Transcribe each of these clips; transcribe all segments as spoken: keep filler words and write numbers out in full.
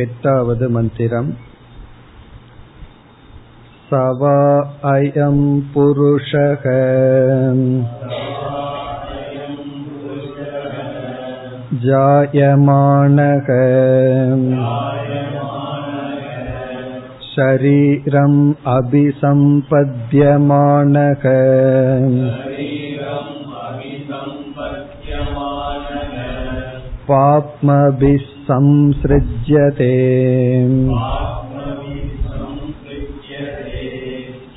எட்டாவது மந்திரம். சவா அயம் புருஷக ஜாயமானக ஷரீரம் அபிசம்பத்யமானக பாப்மபிஸ் சம்ஸ்ருஜ்யதே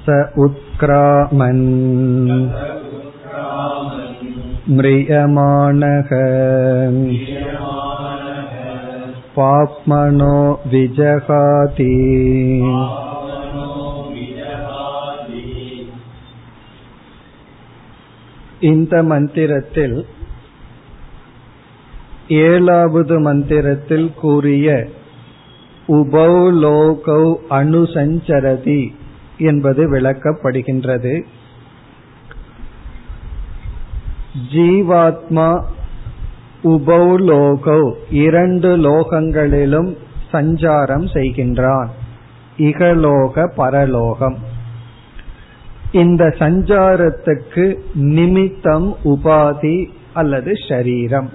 ச உத்க்ராமன் ம்ரியமானஹ பாப்மனோ விஜஹாதி. இந்த மந்திரத்தில், ஏழாவது மந்திரத்தில் கூறிய உபௌ லோகௌ அனுசஞ்சரதி என்பது விளக்கப்படுகின்றது. ஜீவாத்மா உபௌ லோகௌ இரண்டு லோகங்களிலும் சஞ்சாரம் செய்கின்றான், இகலோக பரலோகம். இந்த சஞ்சாரத்துக்கு நிமித்தம் உபாதி அல்லது ஷரீரம்.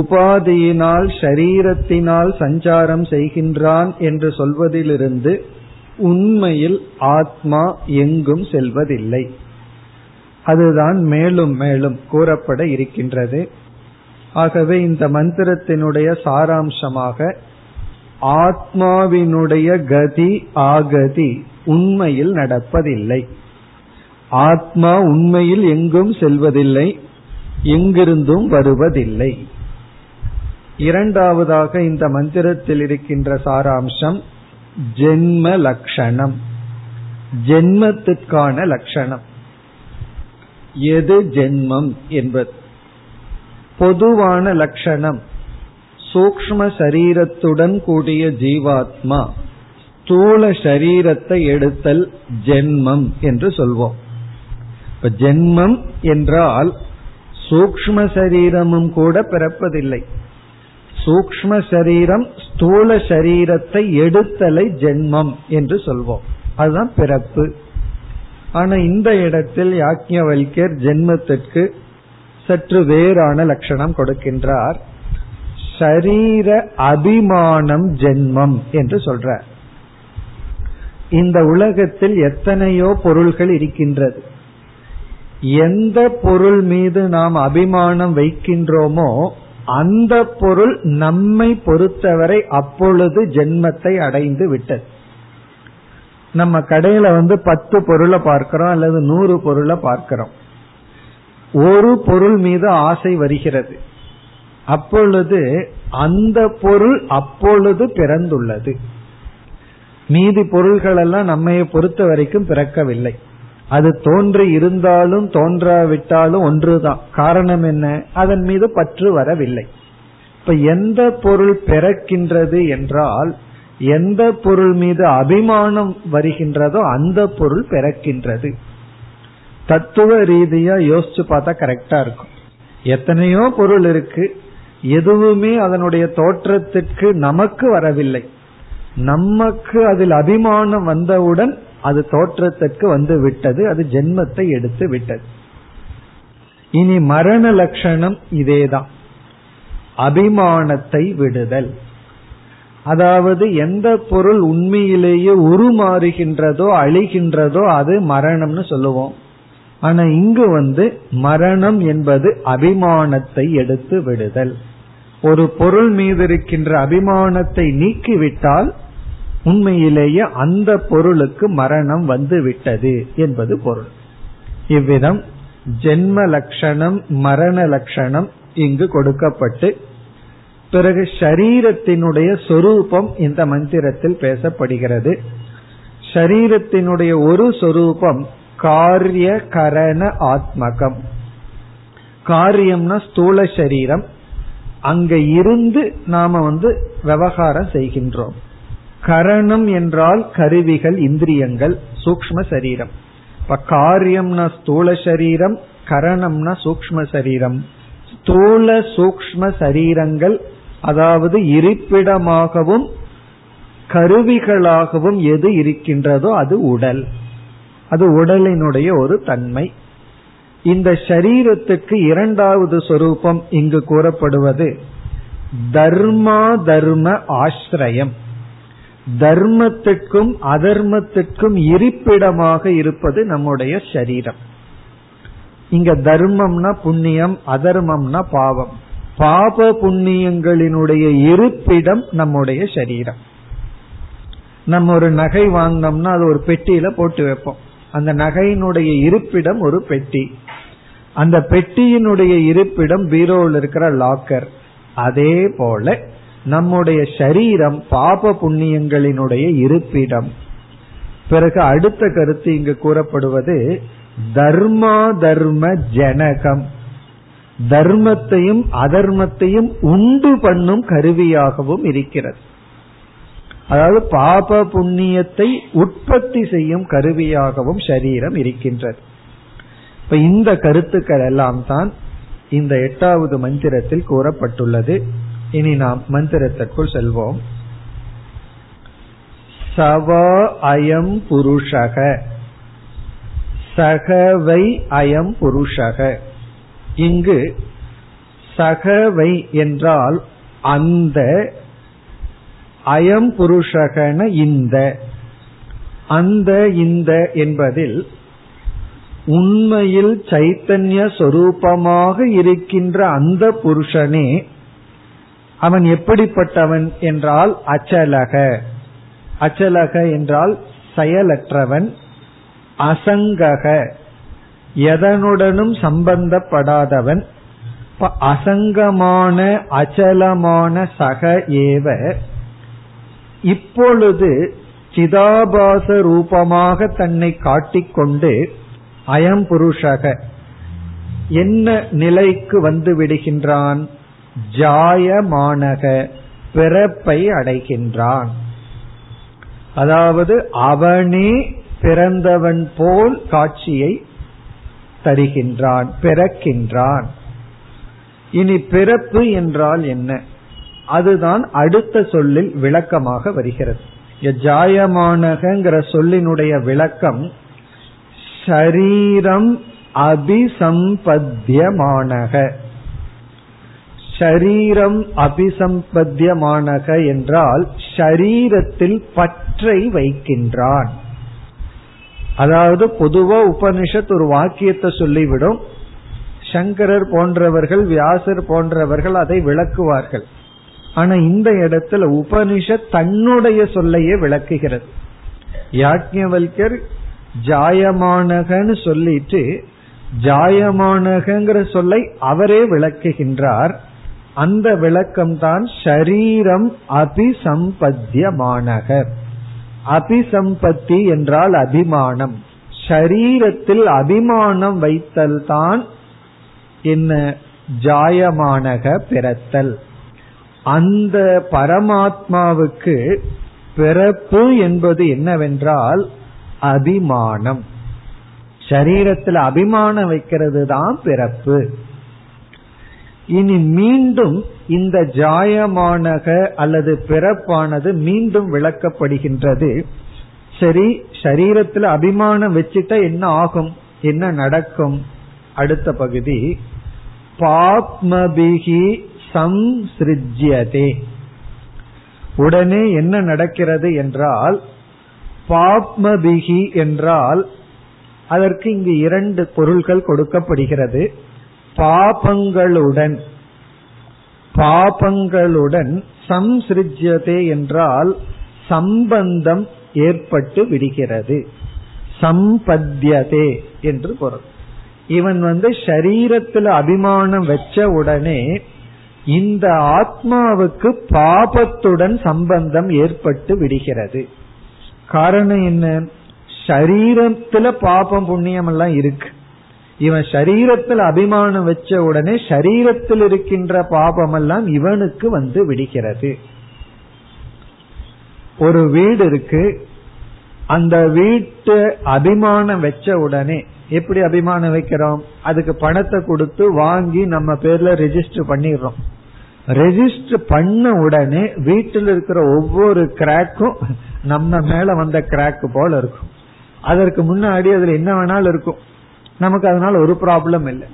உபாதியினால் ஷரீரத்தினால் சஞ்சாரம் செய்கின்றான் என்று சொல்வதிலிருந்து உண்மையில் ஆத்மா எங்கும் செல்வதில்லை. அதுதான் மேலும் மேலும் கூறப்பட இருக்கின்றது. ஆகவே இந்த மந்திரத்தினுடைய சாராம்சமாக, ஆத்மாவினுடைய கதி ஆகதி உண்மையில் நடப்பதில்லை. ஆத்மா உண்மையில் எங்கும் செல்வதில்லை, எங்கிருந்தும் வருவதில்லை. இரண்டாவதாக இந்த மந்திரத்தில் இருக்கின்ற சாராம்சம் ஜென்ம லட்சணம், ஜென்மத்திற்கான லட்சணம். எது ஜென்மம் என்பது பொதுவான லட்சணம். சூக்ஷ்ம சரீரத்துடன் கூடிய ஜீவாத்மா ஸ்தூல சரீரத்தை எடுத்தல் ஜென்மம் என்று சொல்வோம். இப்ப ஜென்மம் என்றால் சூக்ஷ்ம சரீரமும் கூட பிறப்பதில்லை. சூக்ஷ்ம சரீரம் ஸ்தூல சரீரத்தை எடுத்தலை ஜென்மம் என்று சொல்வோம். அதுதான் பிறப்பு. ஆனா இந்த இடத்தில் யாக்ஞவல்யர் ஜென்மத்திற்கு சற்று வேறான லட்சணம் கொடுக்கின்றார். ஷரீர அபிமானம் ஜென்மம் என்று சொல்றார். இந்த உலகத்தில் எத்தனையோ பொருள்கள் இருக்கின்றது. எந்த பொருள் மீது நாம் அபிமானம் வைக்கின்றோமோ அந்த பொருள் நம்மை பொறுத்தவரை அப்பொழுது ஜென்மத்தை அடைந்து விட்டது. நம்ம கடையில வந்து பத்து பொருளை பார்க்கிறோம் அல்லது நூறு பொருளை பார்க்கிறோம். ஒரு பொருள் மீது ஆசை வருகிறது, அப்பொழுது அந்த பொருள் அப்பொழுது பிறந்துள்ளது. மீதி பொருள்கள் எல்லாம் நம்மையை பொறுத்த வரைக்கும் பிறக்கவில்லை. அது தோன்றி இருந்தாலும் தோன்றாவிட்டாலும் ஒன்றுதான். காரணம் என்ன? அதன் மீது பற்று வரவில்லை. இப்ப எந்த பொருள் பிறக்கின்றது என்றால் எந்த பொருள் மீது அபிமானம் வருகின்றதோ அந்த பொருள் பிறக்கின்றது. தத்துவ ரீதியா யோசிச்சு பார்த்தா கரெக்டா இருக்கும். எத்தனையோ பொருள் இருக்கு, எதுவுமே அதனுடைய தோற்றத்திற்கு நமக்கு வரவில்லை. நமக்கு அதில் அபிமானம் வந்தவுடன் அது தோற்றத்திற்கு வந்து விட்டது, அது ஜென்மத்தை எடுத்து விட்டது. இனி மரண லட்சணம் இதேதான், அபிமானத்தை விடுதல். அதாவது எந்த பொருள் உண்மையிலேயே உருமாறுகின்றதோ அழிகின்றதோ அது மரணம்னு சொல்லுவோம். ஆனா இங்கு வந்து மரணம் என்பது அபிமானத்தை எடுத்து விடுதல். ஒரு பொருள் மீது இருக்கின்ற அபிமானத்தை நீக்கிவிட்டால் உண்மையிலேயே அந்த பொருளுக்கு மரணம் வந்து விட்டது என்பது பொருள். இவ்விதம் ஜென்ம லட்சணம் மரண லட்சணம் இங்கு கொடுக்கப்பட்டு, பிறகு ஷரீரத்தினுடைய சொரூபம் இந்த மந்திரத்தில் பேசப்படுகிறது. ஷரீரத்தினுடைய ஒரு சொரூபம் காரிய கரண ஆத்மகம். காரியம்னா ஸ்தூல சரீரம், அங்க இருந்து நாம வந்து விவகாரம் செய்கின்றோம். கரணம் என்றால் கருவிகள், இந்திரியங்கள், சூக்ஷ்ம சரீரம். இப்ப காரியம்னா ஸ்தூல சரீரம், கரணம்னா சூக்ஷ்ம சரீரம். ஸ்தூல சூக்ஷ்ம சரீரங்கள் அதாவது இருப்பிடமாகவும் கருவிகளாகவும் எது இருக்கின்றதோ அது உடல். அது உடலினுடைய ஒரு தன்மை. இந்த சரீரத்துக்கு இரண்டாவது சொரூபம் இங்கு கூறப்படுவது தர்மா தர்ம ஆசிரியம். தர்மத்திற்கும் அதர்மத்திற்கும் இருப்பிடமாக இருப்பது நம்முடைய சரீரம். இங்க தர்மம்னா புண்ணியம், அதர்மம்னா பாவம். பாப புண்ணியங்களினுடைய இருப்பிடம் நம்முடைய சரீரம். நம்ம ஒரு நகை வாங்கினோம்னா அது ஒரு பெட்டியில போட்டு வைப்போம். அந்த நகையினுடைய இருப்பிடம் ஒரு பெட்டி. அந்த பெட்டியினுடைய இருப்பிடம் பீரோவில் இருக்கிற லாக்கர். அதே போல நம்முடைய சரீரம் பாப புண்ணியங்களினுடைய இருப்பிடம். பிறகு அடுத்த கருத்து இங்கு கூறப்படுவது தர்மா தர்ம ஜனகம். தர்மத்தையும் அதர்மத்தையும் உண்டு பண்ணும் கருவியாகவும் இருக்கிறது. அதாவது பாப புண்ணியத்தை உற்பத்தி செய்யும் கருவியாகவும் சரீரம் இருக்கின்றது. இப்ப இந்த கருத்துக்கள் எல்லாம் தான் இந்த எட்டாவது மந்திரத்தில் கூறப்பட்டுள்ளது. இனி நாம் மந்திரத்திற்குள் செல்வோம். சவா அயம் புருஷக, சகவை அயம் புருஷக. இங்கு சகவை என்றால் அந்த, அயம் புருஷகன இந்த. அந்த இந்த என்பதில் உண்மையில் சைத்தன்ய சொரூபமாக இருக்கின்ற அந்த புருஷனே. அவன் எப்படிப்பட்டவன் என்றால் அச்சலக. அச்சலக என்றால் செயலற்றவன், அசங்கக எதனுடனும் சம்பந்தப்படாதவன். அசங்கமான அச்சலமான சக ஏவ. இப்பொழுது சிதாபாச ரூபமாக தன்னை காட்டிக்கொண்டு அயம் புருஷக என்ன நிலைக்கு வந்து விடுகின்றான்? ஜாயமானக பிறப்பை அடைகின்றான். அதாவது அவனே பிறந்தவன் போல் காட்சியை தருகின்றான், பிறக்கின்றான். இனி பிறப்பு என்றால் என்ன? அதுதான் அடுத்த சொல்லில் விளக்கமாக வருகிறது. ஜாயமானகங்கிற சொல்லினுடைய விளக்கம் ஷரீரம் அபிசம்பத்தியமானக. ஷரீரம் அபிசம்பத்தியமானக என்றால் ஷரீரத்தில் பற்றை வைக்கின்றான். அதாவது பொதுவா உபனிஷத் ஒரு வாக்கியத்தை சொல்லிவிடும். சங்கரர் போன்றவர்கள், வியாசர் போன்றவர்கள் அதை விளக்குவார்கள். ஆனா இந்த இடத்துல உபனிஷத் தன்னுடைய சொல்லையே விளக்குகிறது. யாக்ஞவல்யர் ஜாயமானகன்னு சொல்லிட்டு ஜாயமானகங்கிற சொல்லை அவரே விளக்குகின்றார். அந்த விளக்கம்தான் ஷரீரம் அபிசம்பத்தியமானக. அபிசம்பத்தி என்றால் அபிமானம். ஷரீரத்தில் அபிமானம் வைத்தல் தான் என்ன? ஜாயமானக பிறத்தல். அந்த பரமாத்மாவுக்கு பிறப்பு என்பது என்னவென்றால் அபிமானம். சரீரத்தில் அபிமானம் வைக்கிறது தான் பிறப்பு. இனி மீண்டும் இந்த ஜாயமானக அல்லது பிறப்பானது மீண்டும் விளக்கப்படுகின்றது. சரி, சரீரத்தில் அபிமானம் வச்சுட்டா என்ன ஆகும், என்ன நடக்கும்? அடுத்த பகுதி பாப்மபிகி சம்ஸ்ருஜ்யதே. உடனே என்ன நடக்கிறது என்றால் பாப்மபிகி என்றால் அதற்கு இங்கு இரண்டு பொருள்கள் கொடுக்கப்படுகிறது. பாபங்களுடன், பாபங்களுடன் சம்ஸ்ருஜ்யதே என்றால் சம்பந்தம் ஏற்பட்டு விடுகிறது, சம்பத்யதே என்று பொருள். இவன் வந்து சரீரத்தில் அபிமானம் வச்ச உடனே இந்த ஆத்மாவுக்கு பாபத்துடன் சம்பந்தம் ஏற்பட்டு விடுகிறது. காரணம் என்ன? சரீரத்துல பாபம் புண்ணியம் எல்லாம் இருக்கு. இவன் சரீரத்தில் அபிமானம் வச்ச உடனே சரீரத்தில் இருக்கின்ற பாபம் எல்லாம் இவனுக்கு வந்து விடுகிறது. ஒரு வீடு இருக்கு. அந்த வீட்டு அபிமானம் வச்ச உடனே எப்படி அபிமானம் வைக்கிறோம்? அதுக்கு பணத்தை கொடுத்து வாங்கி நம்ம பேர்ல ரெஜிஸ்டர் பண்ணிடுறோம். ரெஜிஸ்டர் பண்ண உடனே வீட்டில் இருக்கிற ஒவ்வொரு கிராக்கும் நம்ம மேல வந்த கிராக்கு போல இருக்கும். அதற்கு முன்னாடி அதுல என்ன வேணாலும் இருக்கும், நமக்கு அதனால ஒரு ப்ராப்ளம் இல்லை.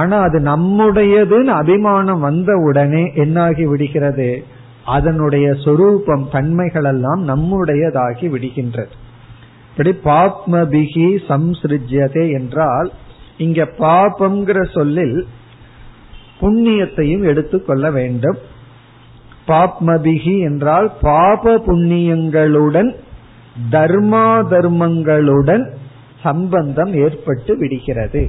ஆனா அது நம்முடையதுன்னு அபிமானம் வந்த உடனே என்னாகி விடுகிறது, அதனுடைய சொரூபம் தன்மைகள் எல்லாம் நம்முடையதாகி விடுகின்றது. இப்படி பாப்மபிகி சம்சிருஜ்யதே என்றால் இங்க பாபம்ங்கிற சொல்லில் புண்ணியத்தையும் எடுத்துக்கொள்ள வேண்டும். பாப்மபிகி என்றால் பாப புண்ணியங்களுடன் தர்மா தர்மங்களுடன் சம்பந்தம் ஏற்பட்டு விடுகிறது.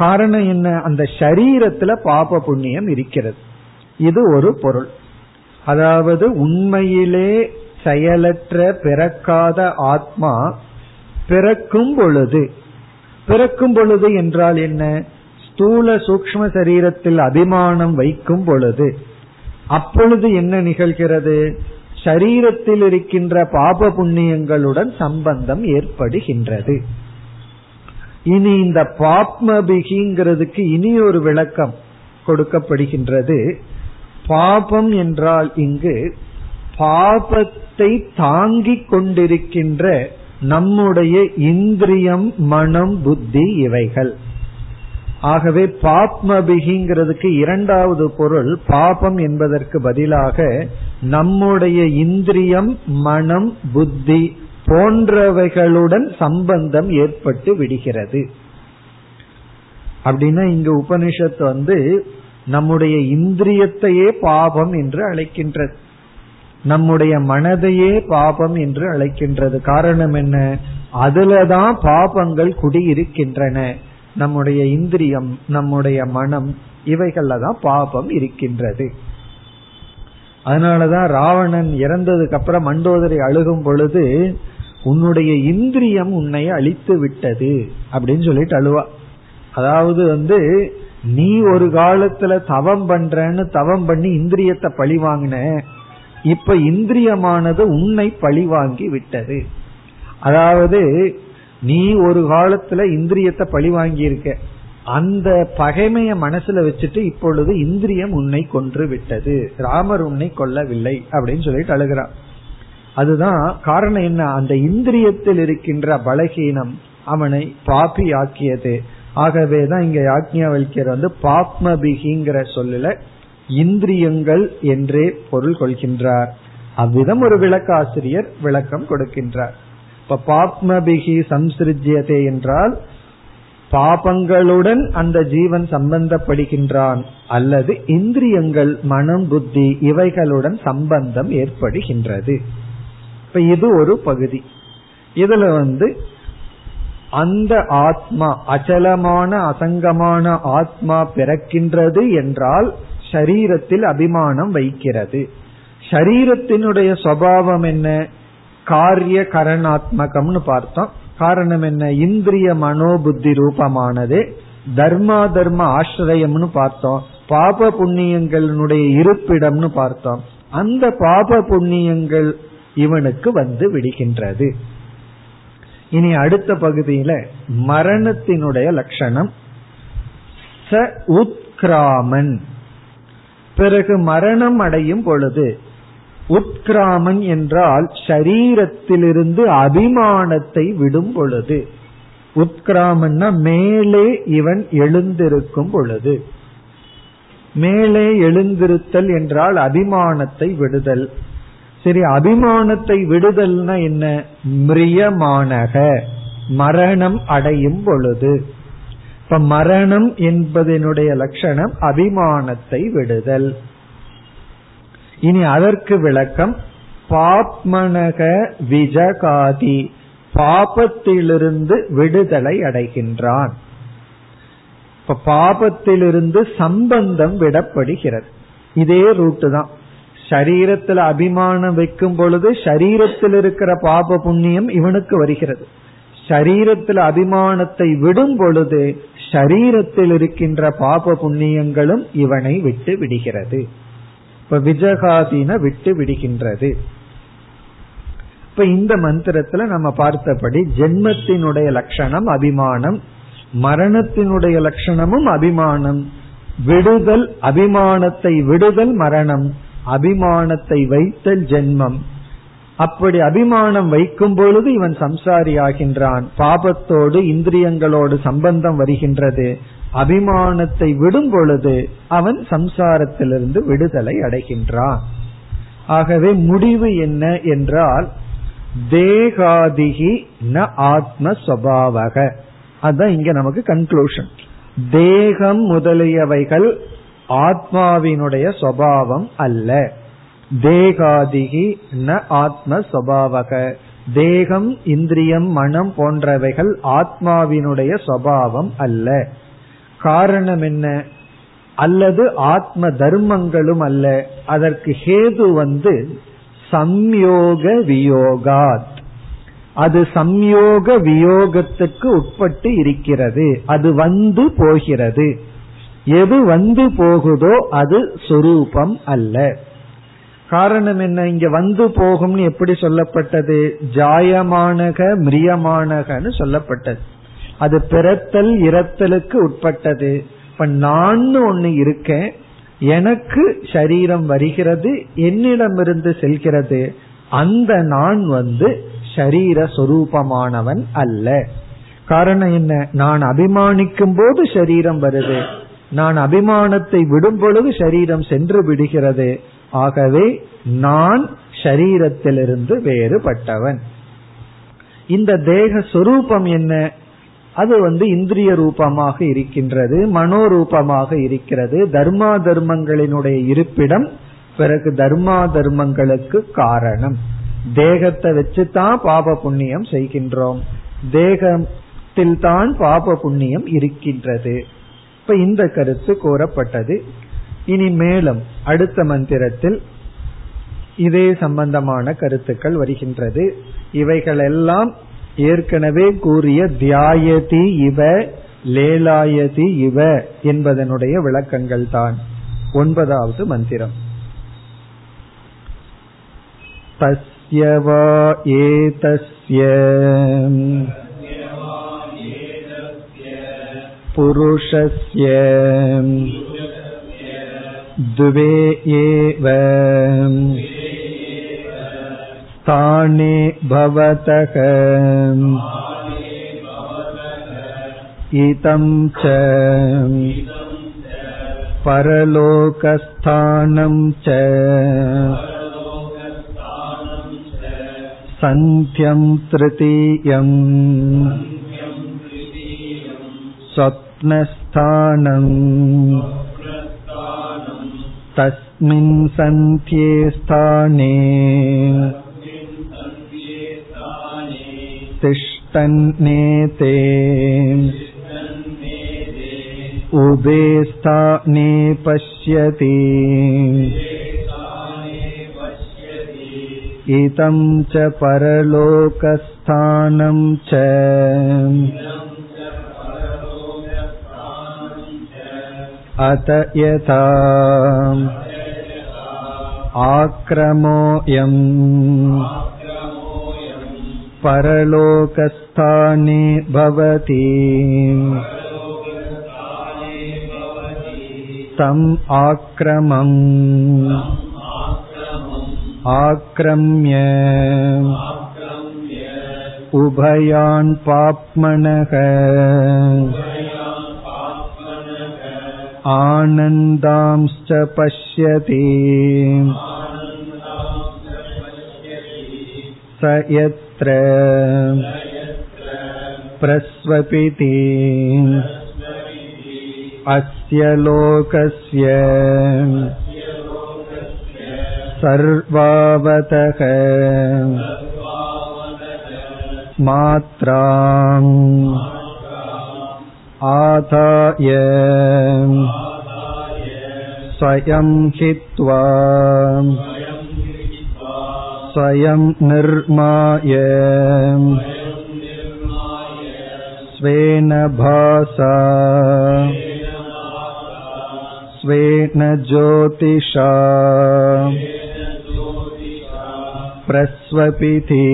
காரணம் என்ன, அந்த சரீரத்துல பாப புண்ணியம் இருக்கிறது. இது ஒரு பொருள். அதாவது உண்மையிலே செயலற்ற பிறக்காத ஆத்மா பிறக்கும் பொழுது, பிறக்கும் பொழுது என்றால் என்ன, ஸ்தூல சூக்ஷ்ம சரீரத்தில் அபிமானம் வைக்கும் பொழுது, அப்பொழுது என்ன நிகழ்கிறது, சரீரத்தில் இருக்கின்ற பாப புண்ணியங்களுடன் சம்பந்தம் ஏற்படுகின்றது. இனி இந்த பாப்மபிகிங்கிறதுக்கு இனி ஒரு விளக்கம் கொடுக்கப்படுகின்றது. பாபம் என்றால் இங்கு பாபத்தை தாங்கிக் கொண்டிருக்கின்ற நம்முடைய இந்திரியம், மனம், புத்தி இவைகள். ஆகவே பாப்மபிகிங்கிறதுக்கு இரண்டாவது பொருள் பாபம் என்பதற்கு பதிலாக நம்முடைய இந்திரியம், மனம், புத்தி போன்றவைகளுடன் சம்பந்தம் ஏற்பட்டு விடுகிறது. அப்படின்னா இங்கு உபனிஷத்து வந்து நம்முடைய இந்திரியத்தையே பாபம் என்று அழைக்கின்றது, நம்முடைய மனதையே பாபம் என்று அழைக்கின்றது. காரணம் என்ன, அதுலதான் பாபங்கள் குடியிருக்கின்றன. நம்முடைய இந்திரியம், நம்முடைய மனம் இவைகள்ல தான் பாபம் இருக்கின்றது. அதனாலதான் ராவணன் இறந்ததுக்கு அப்புறம் மண்டோதரி அழுகும் பொழுது உன்னுடைய இந்திரியம் உன்னை அழித்து விட்டது அப்படின்னு சொல்லிட்டு அழுவா. அதாவது வந்து நீ ஒரு காலத்துல தவம் பண்றன்னு தவம் பண்ணி இந்திரியத்தை பழி வாங்கின, இப்ப இந்திரியமானது உன்னை பழி வாங்கி விட்டது. அதாவது நீ ஒரு காலத்துல இந்திரியத்தை பழி வாங்கி இருக்க, அந்த பகைமைய மனசுல வச்சுட்டு இப்பொழுது இந்திரியம் உன்னை கொன்று விட்டது, ராமர் உன்னை கொல்லவில்லை அப்படின்னு சொல்லிட்டு அழுகிறான். அதுதான் காரணம் என்ன, அந்த இந்திரியத்தில் இருக்கின்ற பலகீனம் அவனை பாபி ஆக்கியது. ஆகவேதான் இங்க யாக்ஞவல்கியர் வந்து பாப்மபிகிங்கிற சொல்லல இந்திரியங்கள் என்றே பொருள் கொள்கின்றார். அவ்விதம் ஒரு விளக்காசிரியர் விளக்கம் கொடுக்கின்றார். இப்ப பாப்மபிகி சம்சிருஜ்யதே என்றால் பாபங்களுடன் அந்த ஜீவன் சம்பந்தப்படுகின்றான் அல்லது இந்திரியங்கள், மனம், புத்தி இவைகளுடன் சம்பந்தம் ஏற்படுகின்றது. இப்ப இது ஒரு பகுதி. இதுல வந்து அந்த ஆத்மா அச்சலமான அசங்கமான ஆத்மா பிறக்கின்றது என்றால் சரீரத்தில் அபிமானம் வைக்கிறது. சரீரத்தினுடைய சுபாவம் என்ன, காரிய கரணாத்மகம்னு பார்த்தோம். காரணம் என்ன, இந்திரிய மனோபுத்தி ரூபமானது தர்மா தர்ம ஆசிரயம்னு பார்த்தோம், பாப புண்ணியங்களுடைய இருப்பிடம்னு பார்த்தோம். அந்த பாப புண்ணியங்கள் இவனுக்கு வந்து விடுகின்றது. இனி அடுத்த பகுதியில மரணத்தினுடைய லட்சணம் ச உத்கிராமன். பிறகு மரணம் அடையும் பொழுது, உத்கிராமன் என்றால் சரீரத்திலிருந்து அபிமானத்தை விடும் பொழுது, உத்கிராமன்னா மேலே இவன் எழுந்திருக்கும் பொழுது. மேலே எழுந்திருத்தல் என்றால் அபிமானத்தை விடுதல். சரி, அபிமானத்தை விடுதல்னா என்ன, மிரியமானக மரணம் அடையும் பொழுது. இப்ப மரணம் என்பதனுடைய லட்சணம் அபிமானத்தை விடுதல். இனி அதற்கு விளக்கம் பாப்மனக விஜகாதி, பாபத்திலிருந்து விடுதலை அடைகின்றான். இப்ப பாபத்திலிருந்து சம்பந்தம் விடப்படுகிறது. இதே ரூட்டு தான், சரீரத்துல அபிமானம் வைக்கும் பொழுது சரீரத்தில் இருக்கிற பாப புண்ணியம் இவனுக்கு வருகிறது. சரீரத்தில் அபிமானத்தை விடும் பொழுது சரீரத்தில் இருக்கின்ற பாப புண்ணியங்களும் இவனை விட்டு விடுகிறது. இப்ப விஜகாதீன விட்டு விடுகின்றது. இப்ப இந்த மந்திரத்துல நம்ம பார்த்தபடி ஜென்மத்தினுடைய லட்சணம் அபிமானம், மரணத்தினுடைய லட்சணமும் அபிமானம், விடுதல் அபிமானத்தை விடுதல் மரணம், அபிமானத்தை வைத்தல் ஜென்மம். அப்படி அபிமானம் வைக்கும் பொழுது இவன் சம்சாரி ஆகின்றான், பாபத்தோடு இந்திரியங்களோடு சம்பந்தம் வருகின்றது. அபிமானத்தை விடும் பொழுது அவன் சம்சாரத்திலிருந்து விடுதலை அடைகின்றான். ஆகவே முடிவு என்ன என்றால் தேகாதிகி ந ஆத்மஸ்வபாவக, அதுதான் இங்க நமக்கு கன்க்ளூஷன். தேகம் முதலியவைகள் ஆத்மாவினுடைய சுபாவம் அல்ல. தேகாதிகி ந ஆத்மஸ்வபாவக, தேகம் இந்திரியம் மனம் போன்றவைகள் ஆத்மாவினுடைய சுபாவம் அல்ல. காரணம் என்ன? அல்லது ஆத்ம தர்மங்களும் அல்ல. அதற்கு ஹேது வந்து சம்யோக வியோகாத், அது சம்யோக வியோகத்துக்கு உட்பட்டு இருக்கிறது, அது வந்து போகிறது. எது வந்து போகுதோ அது சொரூபம் அல்ல. காரணம் என்ன? இங்க வந்து போகும்னு எப்படி சொல்லப்பட்டது? ஜாயமானக மிரியமானகன்னு சொல்லப்பட்டது. அது பிறத்தல் இறத்தலுக்கு உட்பட்டது. இப்ப நான் ஒன்னு இருக்கேன், எனக்கு சரீரம் வருகிறது, என்னிடமிருந்து செல்கிறது. அந்த நான் வந்து ஷரீர சொரூபமானவன் அல்ல. காரணம் என்ன? நான் அபிமானிக்கும் போது ஷரீரம் வருது, நான் அபிமானத்தை விடும் பொழுது ஷரீரம் சென்று விடுகிறது. ஆகவே நான் ஷரீரத்திலிருந்து வேறுபட்டவன். இந்த தேக சொரூபம் என்ன? அது வந்து இந்திரிய ரூபமாக இருக்கின்றது, மனோரூபமாக இருக்கிறது. தர்மா தர்மங்களினுடைய இருப்பிடம், பிறகு தர்மா தர்மங்களுக்கு காரணம். தேகத்தை வச்சுதான் பாப புண்ணியம் செய்கின்றோம், தேகத்தில் தான் பாப புண்ணியம் இருக்கின்றது. இப்ப இந்த கருத்து கூறப்பட்டது. இனி மேலும் அடுத்த மந்திரத்தில் இதே சம்பந்தமான கருத்துக்கள் வருகின்றது. இவைகளெல்லாம் ஏற்கனவே கூறிய தியாயதி இவ லேலாயதி இவ என்பதனுடைய விளக்கங்கள் தான். ஒன்பதாவது மந்திரம். தஸ்யவா ஏதஸ்ய புருஷஸ்ய துவே ஏவ தானே பவதக இதம் ச பரலோகஸ்தானம் ச சந்த்யம் த்ருதியம் ஸ்வப்னஸ்தானம் தஸ்மின் சந்த்யே ஸ்தானே திஷ்டன் நேதே உபே ஸ்தானே பஷ்யதி இதம் ச பரலோகஸ்தானம் ச அத யதா ஆக்ரமோயம் பரலோகஸ்தானே பவதி தம் ஆக்ரமம் ஆக்ரம்ய உபயான் பாப்மனக ஆனந்தாம்ஸ்ச பஷ்யதி சயத்ர பிரஸ்வபிதி அஸ்ய லோகஸ்ய சர்வாவதக மாத்ராம் ஆதாய ஸ்வயம் ஹித்வா ஸ்வயம் நிர்மாய ஸ்வேன பாசா ஸ்வேன ஜோதிஷா பிரஸ்வபிதி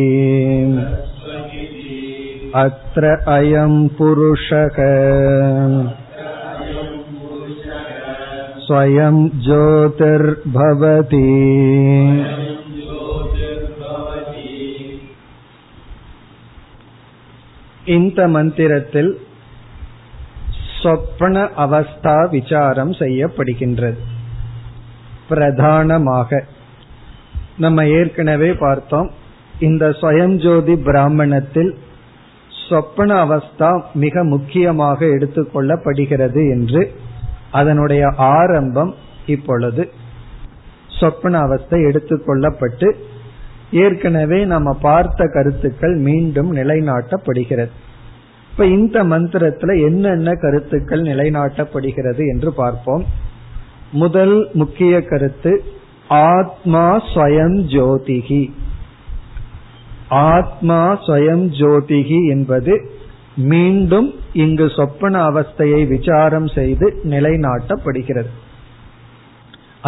அத்ர அயம் புருஷக ஸ்வயம் ஜோதிர் பவதி. இந்த மந்திரத்தில் சொப்பன அவஸ்தா விசாரம் செய்யப்படுகின்றது. பிரதானமாக நம்ம ஏற்கனவே பார்த்தோம், இந்த ஸ்வயஞ்சோதி பிராமணத்தில் சொப்பன அவஸ்தா மிக முக்கியமாக எடுத்துக்கொள்ளப்படுகிறது என்று. அதனுடைய ஆரம்பம் இப்பொழுது சொப்பன அவஸ்தை எடுத்துக்கொள்ளப்பட்டு ஏற்கனவே நம்ம பார்த்த கருத்துக்கள் மீண்டும் நிலைநாட்டப்படுகிறது. இப்ப இந்த மந்திரத்துல என்னென்ன கருத்துக்கள் நிலைநாட்டப்படுகிறது என்று பார்ப்போம். முதல் முக்கிய கருத்து ஆத்மா ஸ்வயம் ஜோதிகி. ஆத்மா ஸ்வயம் ஜோதிகி என்பது மீண்டும் இங்கு சொப்பன அவஸ்தையை விசாரம் செய்து நிலைநாட்டப்படுகிறது.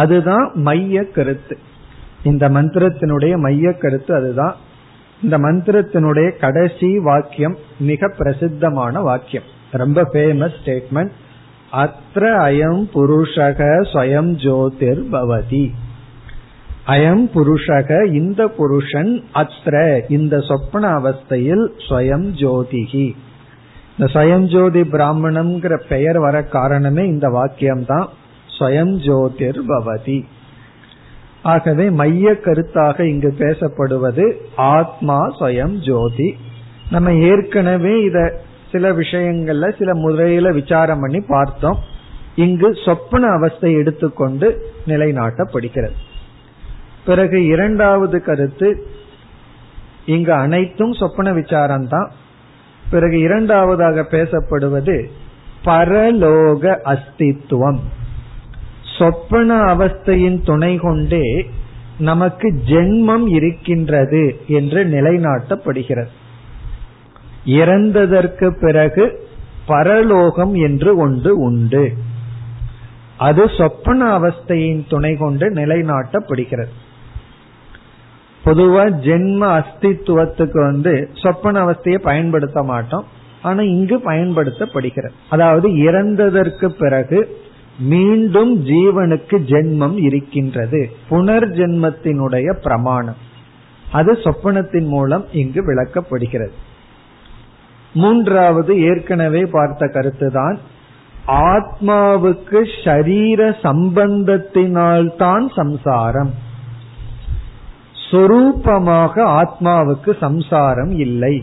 அதுதான் மைய கருத்து. இந்த மந்திரத்தினுடைய மைய கருத்து அதுதான். இந்த மந்திரத்தினுடைய கடைசி வாக்கியம் மிக பிரசித்தமான வாக்கியம், ரொம்ப ஃபேமஸ் ஸ்டேட்மெண்ட். அத்ர அயம் புருஷக ஸ்வயம் ஜோதிர் பவதி. அயம் புருஷக, இந்த புருஷன், அத்ர இந்த சொப்பன அவஸ்தையில், ஸ்வயம் ஜோதிகி. இந்த ஸ்வயம் ஜோதி பிராமணம்ங்கிற பெயர் வர காரணமே இந்த வாக்கியம்தான், ஸ்வயம் ஜோதிர் பவதி. ஆகவே மைய கருத்தாக இங்கு பேசப்படுவது ஆத்மா ஸ்வயம் ஜோதி. நம்ம ஏற்கனவே இத சில விஷயங்கள்ல சில முறையில விசாரம் பண்ணி பார்த்தோம். இங்கு சொப்பன அவஸ்தை எடுத்துக்கொண்டு நிலைநாட்டப்படுகிறது. பிறகு இரண்டாவது கருத்து, இங்கு அனைத்தும் சொப்பன விசாரம்தான். பிறகு இரண்டாவதாக பேசப்படுவது பரலோக அஸ்தித்துவம். சொப்பன அவஸ்தையின் துணை கொண்டே நமக்கு ஜென்மம் இருக்கின்றது என்று நிலைநாட்டப்படுகிறது. இறந்ததற்கு பிறகு பரலோகம் என்று ஒன்று உண்டு, அது சொப்பன அவஸ்தையின் துணை கொண்டு நிலைநாட்டப்படுகிறது. பொதுவா ஜென்ம அஸ்தித்துவத்துக்கு வந்து சொப்பன அவஸ்தையை பயன்படுத்த மாட்டோம், ஆனா இங்கு பயன்படுத்தப்படுகிறது. அதாவது இறந்ததற்கு பிறகு மீண்டும் ஜீவனுக்கு ஜென்மம் இருக்கின்றது, புனர்ஜென்மத்தினுடைய பிரமாணம் அது சொப்பனத்தின் மூலம் இங்கு விளக்கப்படுகிறது. மூன்றாவது ஏற்கனவே பார்த்த கருத்துதான், ஆத்மாவுக்கு ஷரீர சம்பந்தத்தினால் தான் சம்சாரம். சொரூபமாக ஆத்மாவுக்கு சம்சாரம் இல்லை,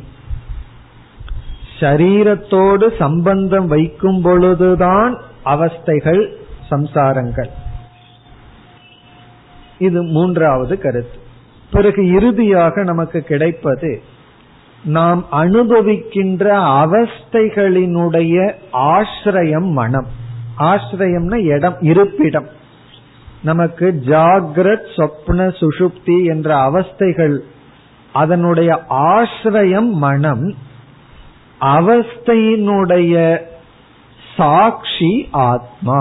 ஷரீரத்தோடு சம்பந்தம் வைக்கும் பொழுதுதான் அவஸ்தைகள் சம்சாரங்கள். இது மூன்றாவது கருத்து. பிறகு இறுதியாக நமக்கு கிடைப்பது நாம் அனுபவிக்கின்ற அவஸ்தைகளினுடைய ஆசிரியம் மனம். ஆசிரியம்னா இடம், இருப்பிடம். நமக்கு ஜாகிரத் சொப்ன சுஷுப்தி என்ற அவஸ்தைகள், அதனுடைய ஆசிரியம் மனம். அவஸ்தையினுடைய சாட்சி ஆத்மா.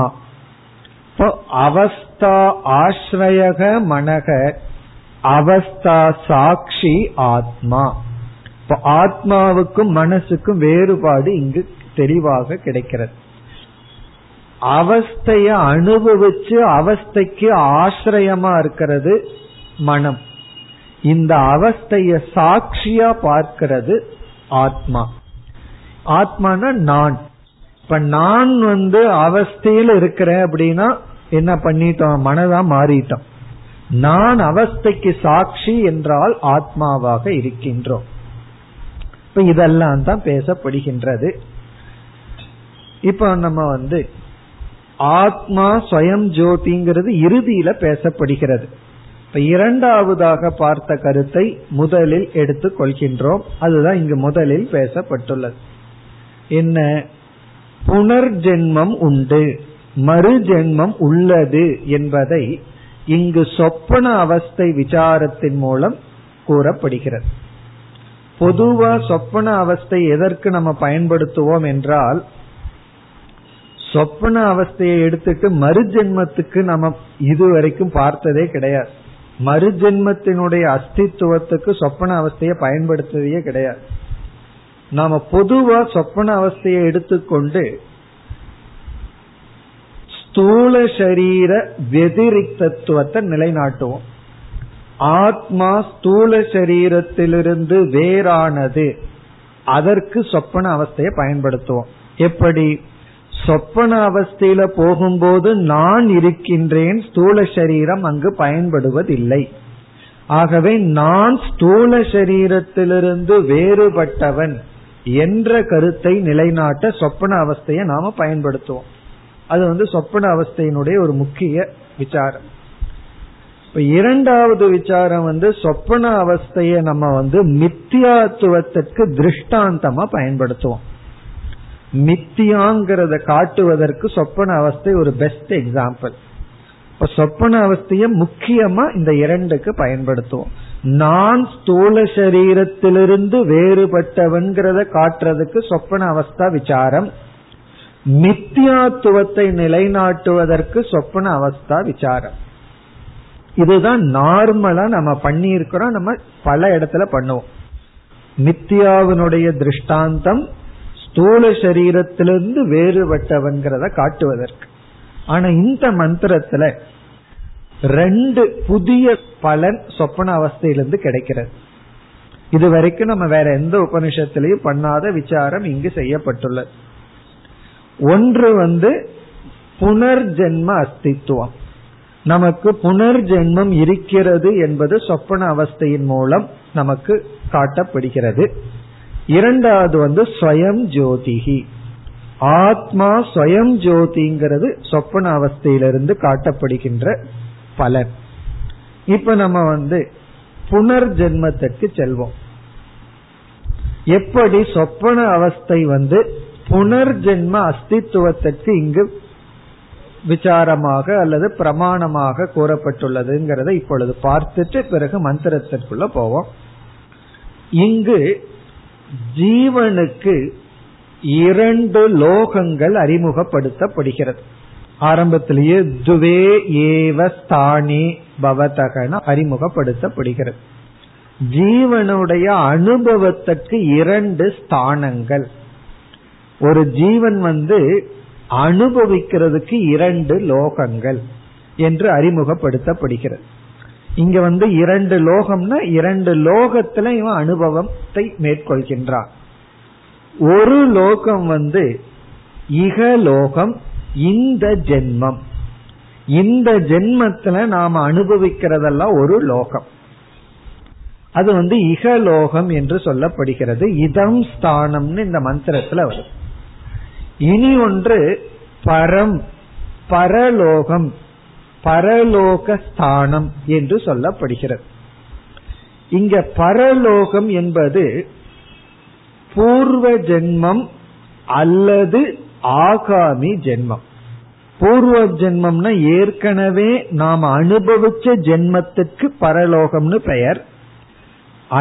அவஸ்தா ஆஸ்ரயக மனக, அவஸ்தா சாட்சி ஆத்மா. இப்ப ஆத்மாவுக்கும் மனசுக்கும் வேறுபாடு இங்கு தெளிவாக கிடைக்கிறது. அவஸ்தைய அனுபவிச்சு அவஸ்தைக்கு ஆசிரியமா இருக்கிறது மனம், இந்த அவஸ்தைய சாட்சியா பார்க்கிறது ஆத்மா. ஆத்மான நான். இப்ப நான் வந்து அவஸ்தையில இருக்கிறேன் அப்படின்னா என்ன பண்ணிட்டோம், மனதா மாறிட்டோம். நான் அவஸ்தைக்கு சாட்சி என்றால் ஆத்மாவாக இருக்கின்றோம். இப்ப இதெல்லாம் தான் பேசப்படுகின்றது. இப்ப நம்ம வந்து ஆத்மா ஸ்வயம் ஜோதிங்கிறது இறுதியில பேசப்படுகிறது. இப்ப இரண்டாவதாக பார்த்த கருத்தை முதலில் எடுத்துக் கொள்கின்றோம், அதுதான் இங்கு முதலில் பேசப்பட்டுள்ளது. என்ன, புனர்ஜென்மம் உண்டு, மறுஜென்மம் உள்ளது என்பதை இங்கு சொப்பன அவஸ்தை விசாரத்தின் மூலம் கூறப்படுகிறது. பொதுவா சொப்பன அவஸ்தை எதற்கு நம்ம பயன்படுத்துவோம் என்றால், சொப்பன அவஸ்தையை எடுத்துட்டு மறுஜென்மத்துக்கு நம்ம இதுவரைக்கும் பார்த்ததே கிடையாது. மறுஜென்மத்தினுடைய அஸ்தித்துவத்துக்கு சொப்பன அவஸ்தையை பயன்படுத்ததே கிடையாது. நாம பொதுவா சொப்பன அவஸ்தையை எடுத்துக்கொண்டு ஸ்தூல சரீர வெதிரிக்தத்துவத்தை நிலைநாட்டுவோம். ஆத்மா ஸ்தூல சரீரத்திலிருந்து வேறானது, அதற்கு சொப்பன அவஸ்தையை பயன்படுத்துவோம். எப்படி? சொப்பன அவஸ்தையில போகும்போது நான் இருக்கின்றேன், ஸ்தூல சரீரம் அங்கு பயன்படுவதில்லை. ஆகவே நான் ஸ்தூல சரீரத்திலிருந்து வேறுபட்டவன் என்ற கருத்தை நிலைநாட்ட சொப்பன அவஸ்தையை நாம பயன்படுத்துவோம். அது வந்து சொப்பன அவஸ்தையினுடைய ஒரு முக்கிய விசாரம். இப்ப இரண்டாவது விசாரம் வந்து சொப்பன அவஸ்தைய நம்ம வந்து மித்தியாத்துவத்திற்கு திருஷ்டாந்தமா பயன்படுத்துவோம். மித்தியாங்கிறத காட்டுவதற்கு சொப்பன அவஸ்தை ஒரு பெஸ்ட் எக்ஸாம்பிள். இப்ப சொப்பன அவஸ்தைய முக்கியமா இந்த இரண்டுக்கு பயன்படுத்துவோம். நான் ஸ்தூல சரீரத்திலிருந்து வேறுபட்டவன்கிறத காட்டுறதுக்கு சொப்பன அவஸ்தா விசாரம், மித்தியாத்துவத்தை நிலைநாட்டுவதற்கு சொப்பன அவஸ்தா விசாரம். இதுதான் நார்மலா நம்ம பண்ணி இருக்கிறோம், நம்ம பல இடத்துல பண்ணுவோம். மித்தியாவினுடைய திருஷ்டாந்தம் ஸ்தூல சரீரத்திலிருந்து வேறுபட்டவன்கிறத காட்டுவதற்கு. ஆனா இந்த மந்திரத்துல ரெண்டு புதிய பலன் சொப்பன அவஸ்தையிலிருந்து கிடைக்கிறது. இது வரைக்கும் நம்ம வேற எந்த உபனிஷத்திலையும் பண்ணாத விசாரம் இங்கு செய்யப்பட்டுள்ளது. ஒன்று வந்து புனர்ஜென்ம அஸ்தித்துவம். நமக்கு புனர்ஜென்மம் இருக்கிறது என்பது சொப்பன அவஸ்தையின் மூலம் நமக்கு காட்டப்படுகிறது. இரண்டாவது வந்து ஸ்வயம் ஜோதிஹி, ஆத்மா ஸ்வயம் ஜோதிங்கிறது சொப்பன அவஸ்தையிலிருந்து காட்டப்படுகின்ற பலன். இப்ப நம்ம வந்து புனர்ஜென்மத்திற்கு செல்வோம். எப்படி சொப்பன அவஸ்தை வந்து புனர்ஜென்ம அஸ்தித்துவத்திற்கு இங்கு விசாரமாக அல்லது பிரமாணமாக கூறப்பட்டுள்ளதுங்கிறத இப்பொழுது பார்த்துட்டு பிறகு மந்திரத்திற்குள்ள போவோம். இங்கு ஜீவனுக்கு இரண்டு லோகங்கள் அறிமுகப்படுத்தப்படுகிறது. ஆரம்பத்திலேயே துவே ஏவ ஸ்தானி பவதகன அறிமுகப்படுத்தப்படுகிறது. ஜீவனுடைய அனுபவத்திற்கு இரண்டு ஸ்தானங்கள். ஒரு ஜீவன் வந்து அனுபவிக்கிறதுக்கு இரண்டு லோகங்கள் என்று அறிமுகப்படுத்தப்படுகிறது. இங்க வந்து இரண்டு லோகம்னா இரண்டு லோகத்துல இவன் அனுபவத்தை மேற்கொள்கின்றான். ஒரு லோகம் வந்து இகலோகம், இந்த ஜென்மம். இந்த ஜென்மத்துல நாம அனுபவிக்கிறதெல்லாம் ஒரு லோகம், அது வந்து இகலோகம் என்று சொல்லப்படுகிறது. இதம் ஸ்தானம்னு இந்த மந்திரத்துல வரும். இனி ஒன்று பரம், பரலோகம், பரலோக ஸ்தானம் என்று சொல்லப்படுகிறது. இங்க பரலோகம் என்பது பூர்வ ஜென்மம் அல்லது ஆகாமி ஜென்மம். பூர்வ ஜென்மம்னா ஏற்கனவே நாம் அனுபவிச்ச ஜென்மத்திற்கு பரலோகம்னு பெயர்,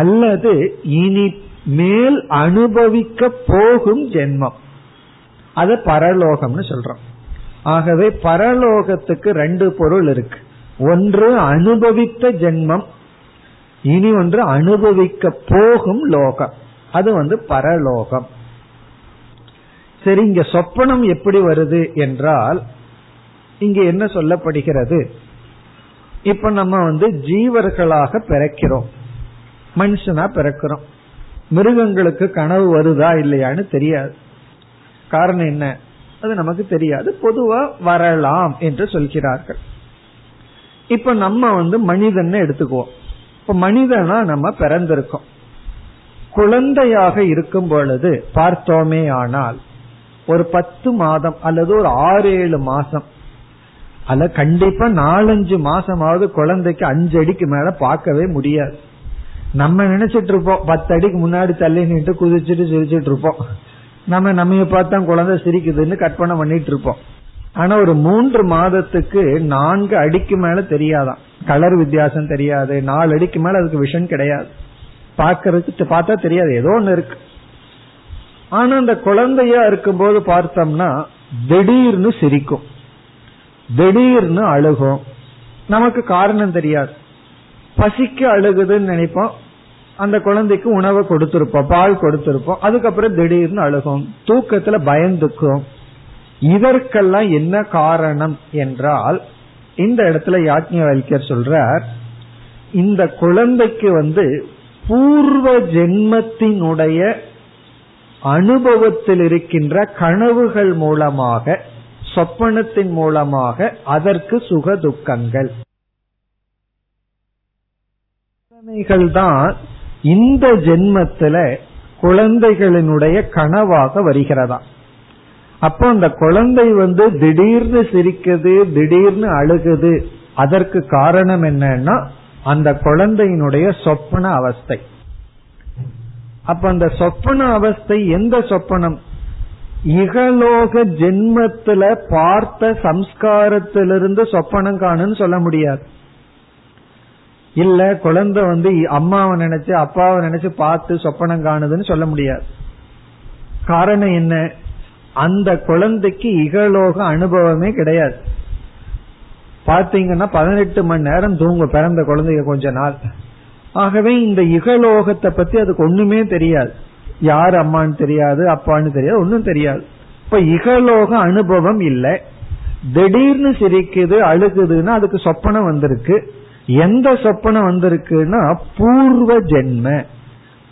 அல்லது இனி மேல் அனுபவிக்க போகும் ஜென்மம், அது பரலோகம்னு சொல்றோம். ஆகவே பரலோகத்துக்கு ரெண்டு பொருள் இருக்கு. ஒன்று அனுபவித்த ஜென்மம், இனி ஒன்று அனுபவிக்க போகும் லோகம், அது வந்து பரலோகம். சரி, இங்க சொப்பனம் எப்படி வருது என்றால் இங்க என்ன சொல்லப்படுகிறது? இப்ப நம்ம வந்து ஜீவர்களாக பிறக்கிறோம், மனுஷனா பிறக்கிறோம். மிருகங்களுக்கு கனவு வருதா இல்லையான்னு தெரியாது. காரணம் என்ன? அது நமக்கு தெரியாது. பொதுவா வரலாம் என்று சொல்கிறார்கள். இப்ப நம்ம வந்து மனிதன் எடுத்துக்குவோம். இப்ப மனிதனா நம்ம பிறந்திருக்கோம். குழந்தையாக இருக்கும் பொழுது பார்த்தோமே ஆனால் ஒரு பத்து மாதம் அல்லது ஒரு ஆறு ஏழு மாசம் அல்ல, கண்டிப்பா நாலஞ்சு மாசமாவது குழந்தைக்கு அஞ்சு அடிக்கு மேல பார்க்கவே முடியாது. நம்ம நினைச்சிட்டு இருப்போம், பத்து அடிக்கு முன்னாடி தள்ளி நின்று குதிச்சுட்டு சிரிச்சிட்டு இருப்போம். நம்ம நம்ம பார்த்தா குழந்தை சிரிக்குதுன்னு கற்பனை பண்ணிட்டு இருப்போம். ஆனா ஒரு மூன்று மாதத்துக்கு நான்கு அடிக்கு மேல தெரியாதான், கலர் வித்தியாசம் தெரியாது, நாலு அடிக்கு மேல அதுக்கு விஷன் கிடையாது, பார்க்கறதுக்கு பார்த்தா தெரியாது, ஏதோ ஒண்ணு இருக்கு. ஆனா அந்த குழந்தையா இருக்கும்போது பார்த்தோம்னா திடீர்னு சிரிக்கும், திடீர்னு அழுகும். நமக்கு காரணம் தெரியாது. பசிக்கு அழுகுதுன்னு நினைப்போம், அந்த குழந்தைக்கு உணவை கொடுத்திருப்போம், பால் கொடுத்திருப்போம். அதுக்கப்புறம் திடீர்னு அழுகும். தூக்கத்துல பயந்துக்கும், இதற்கெல்லாம் என்ன காரணம் என்றால், இந்த இடத்துல யாஜ்ஞர் சொல்றார், இந்த குழந்தைக்கு வந்து பூர்வ ஜென்மத்தினுடைய அனுபவத்தில் இருக்கின்ற கனவுகள் மூலமாக, சொப்பனத்தின் மூலமாக அதற்கு சுக துக்கங்கள் தான் இந்த ஜென்மத்தில குழந்தைகளினுடைய கனவாக வருகிறதா. அப்போ அந்த குழந்தை வந்து திடீர்னு சிரிக்குது, திடீர்னு அழுகுது, அதற்கு காரணம் என்னன்னா அந்த குழந்தையினுடைய சொப்பன அவஸ்தை. அப்ப அந்த சொப்பன அவஸ்தை எந்த சொப்பனம், இகலோக ஜென்மத்தில பார்த்த சம்ஸ்காரத்திலிருந்து சொப்பனம் காணுன்னு சொல்ல முடியாது. இல்ல குழந்தை வந்து அம்மாவை நினைச்சு அப்பாவை நினைச்சு பார்த்து சொப்பனம் காணுதுன்னு சொல்ல முடியாது. காரணம் என்ன, அந்த குழந்தைக்கு இகலோக அனுபவமே கிடையாது. பாத்தீங்கன்னா பதினெட்டு மணி நேரம் தூங்கும் பிறந்த குழந்தைய கொஞ்ச நாள், ஆகவே இந்த இகலோகத்தை பத்தி அதுக்கு ஒண்ணுமே தெரியாது. யார் அம்மான்னு தெரியாது, அப்பான்னு தெரியாது, ஒன்னும் தெரியாது. இப்ப இகலோக அனுபவம் இல்லை. திடீர்னு சிரிக்குது, அழுகுதுன்னா அதுக்கு சொப்பனம் வந்திருக்கு. எந்த சொப்பனம் வந்திருக்குன்னா பூர்வ ஜென்ம,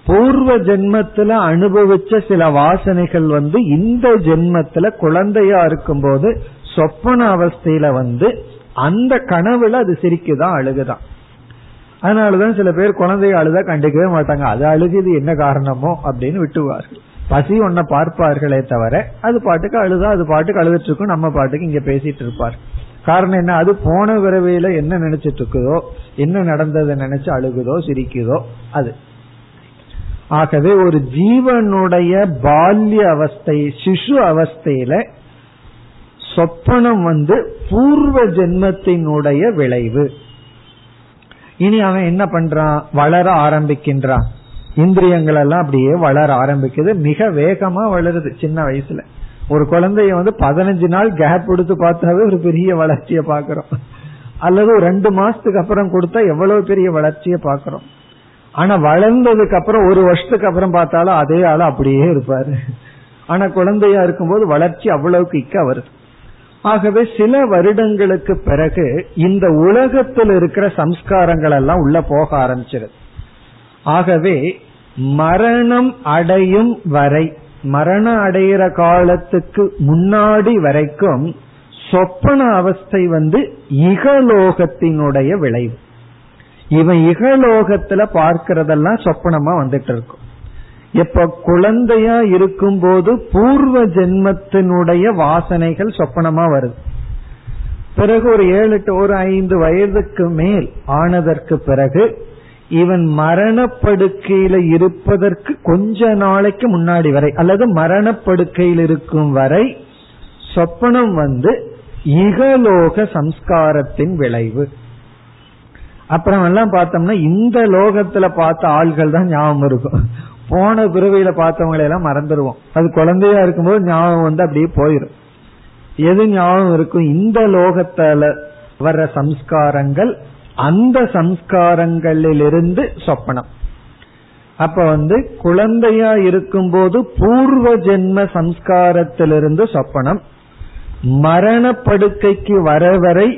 பூர்வ ஜென்மத்துல அனுபவிச்ச சில வாசனைகள் வந்து இந்த ஜென்மத்துல குழந்தையா இருக்கும் போது சொப்பன அவஸ்தையில வந்து அந்த கனவுல அது சிரிக்குதான், அழுகுதான். அதனாலதான் சில பேர் குழந்தைய அழுதா கண்டுக்கவே மாட்டாங்க, அது அழுகுது என்ன காரணமோ அப்படின்னு விட்டுவார்கள். பசி ஒன்ன பார்ப்பார்களே தவிர அது பாட்டுக்கு அழுதா அது பாட்டுக்கு அழுதுட்டு இருக்கும், நம்ம பாட்டுக்கு இங்க பேசிட்டு இருப்பார். காரணம் என்ன, அது போன விரைவில என்ன நினைச்சிட்டு இருக்குதோ, என்ன நடந்ததை நினைச்சு அழுகுதோ சிரிக்குதோ அது. ஆகவே ஒரு ஜீவனுடைய பால்ய அவஸ்தை, சிசு அவஸ்தையில சொப்பனம் வந்து பூர்வ ஜென்மத்தினுடைய விளைவு. இனி அவன் என்ன பண்றான், வளர ஆரம்பிக்கின்றான். இந்திரியங்கள் எல்லாம் அப்படியே வளர ஆரம்பிக்குது, மிக வேகமா வளருது. சின்ன வயசுல ஒரு குழந்தைய வந்து பதினஞ்சு நாள் கேப் கொடுத்து பார்த்தாவே ஒரு பெரிய வளர்ச்சியை பாக்கிறோம், அல்லது ரெண்டு மாசத்துக்கு அப்புறம் கொடுத்தா எவ்வளவு பெரிய வளர்ச்சியை பாக்கிறோம். ஆனா வளர்ந்ததுக்கு அப்புறம் ஒரு வருஷத்துக்கு அப்புறம் பார்த்தாலும் அதே ஆளு அப்படியே இருப்பாரு. ஆனா குழந்தையா இருக்கும்போது வளர்ச்சி அவ்வளவுக்கு இக்க வருது. ஆகவே சில வருடங்களுக்கு பிறகு இந்த உலகத்தில் இருக்கிற சம்ஸ்காரங்கள் எல்லாம் உள்ள போக ஆரம்பிச்சிருது. ஆகவே மரணம் அடையும் வரை, மரணம் அடைகிற காலத்துக்கு முன்னாடி வரைக்கும் சொப்பன அவஸ்தை வந்து இகலோகத்தினுடைய விளைவு. இவன் இகலோகத்துல பார்க்கிறதெல்லாம் சொப்பனமா வந்துட்டு இருக்கும். இப்ப குழந்தையா இருக்கும் போது பூர்வ ஜென்மத்தினுடைய வாசனைகள் சொப்பனமா வருது. பிறகு ஒரு ஏழு எட்டு ஒரு ஐந்து வயதுக்கு மேல் ஆனதற்கு பிறகு இவன் மரணப்படுக்கையில இருப்பதற்கு கொஞ்ச நாளைக்கு முன்னாடி வரை, அல்லது மரணப்படுக்கையில் இருக்கும் வரை சொப்பனம் வந்து இகலோக சம்ஸ்காரத்தின் விளைவு. அப்புறம் எல்லாம் பார்த்தோம்னா இந்த லோகத்துல பார்த்த ஆள்கள் தான் ஞாபகம் இருக்கும், போன பிறவியில பார்த்தவங்களையெல்லாம் மறந்துடுவோம். அது குழந்தையா இருக்கும்போது ஞாபகம் வந்து அப்படியே போயிடும். எது ஞாபகம் இருக்கும், இந்த லோகத்துல வர்ற சம்ஸ்காரங்கள், அந்த சம்ஸ்காரங்களிலிருந்து சொப்பனம். அப்ப வந்து குழந்தையா இருக்கும்போது பூர்வ ஜென்ம சம்ஸ்காரத்திலிருந்து சொப்பனம், மரணப்படுக்கைக்கு வர வரை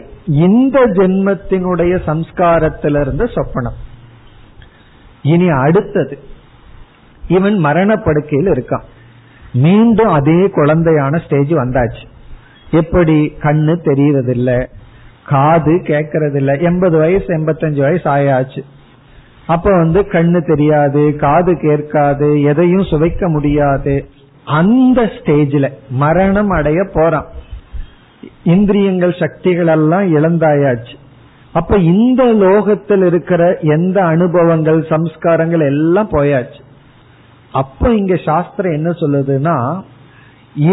இந்த ஜென்மத்தினுடைய சம்ஸ்காரத்திலிருந்து சொப்பனம். இனி அடுத்தது, இவன் மரணப்படுக்கையில் இருக்கான், மீண்டும் அதே குழந்தையான ஸ்டேஜ் வந்தாச்சு. எப்படி, கண்ணு தெரியறதில்லை, காது கேட்கறதில்லை. எண்பது வயசு எண்பத்தஞ்சு வயசு ஆயாச்சு. அப்ப வந்து கண்ணு தெரியாது, காது கேட்காது, எதையும் சுவைக்க முடியாது. அந்த ஸ்டேஜ்ல மரணம் அடைய போறான். இந்திரியங்கள் சக்திகள் எல்லாம் இழந்தாயாச்சு. அப்ப இந்த லோகத்தில் இருக்கிற எந்த அனுபவங்கள் சம்ஸ்காரங்கள் எல்லாம் போயாச்சு. அப்ப இங்க சாஸ்திரம் என்ன சொல்லுதுன்னா,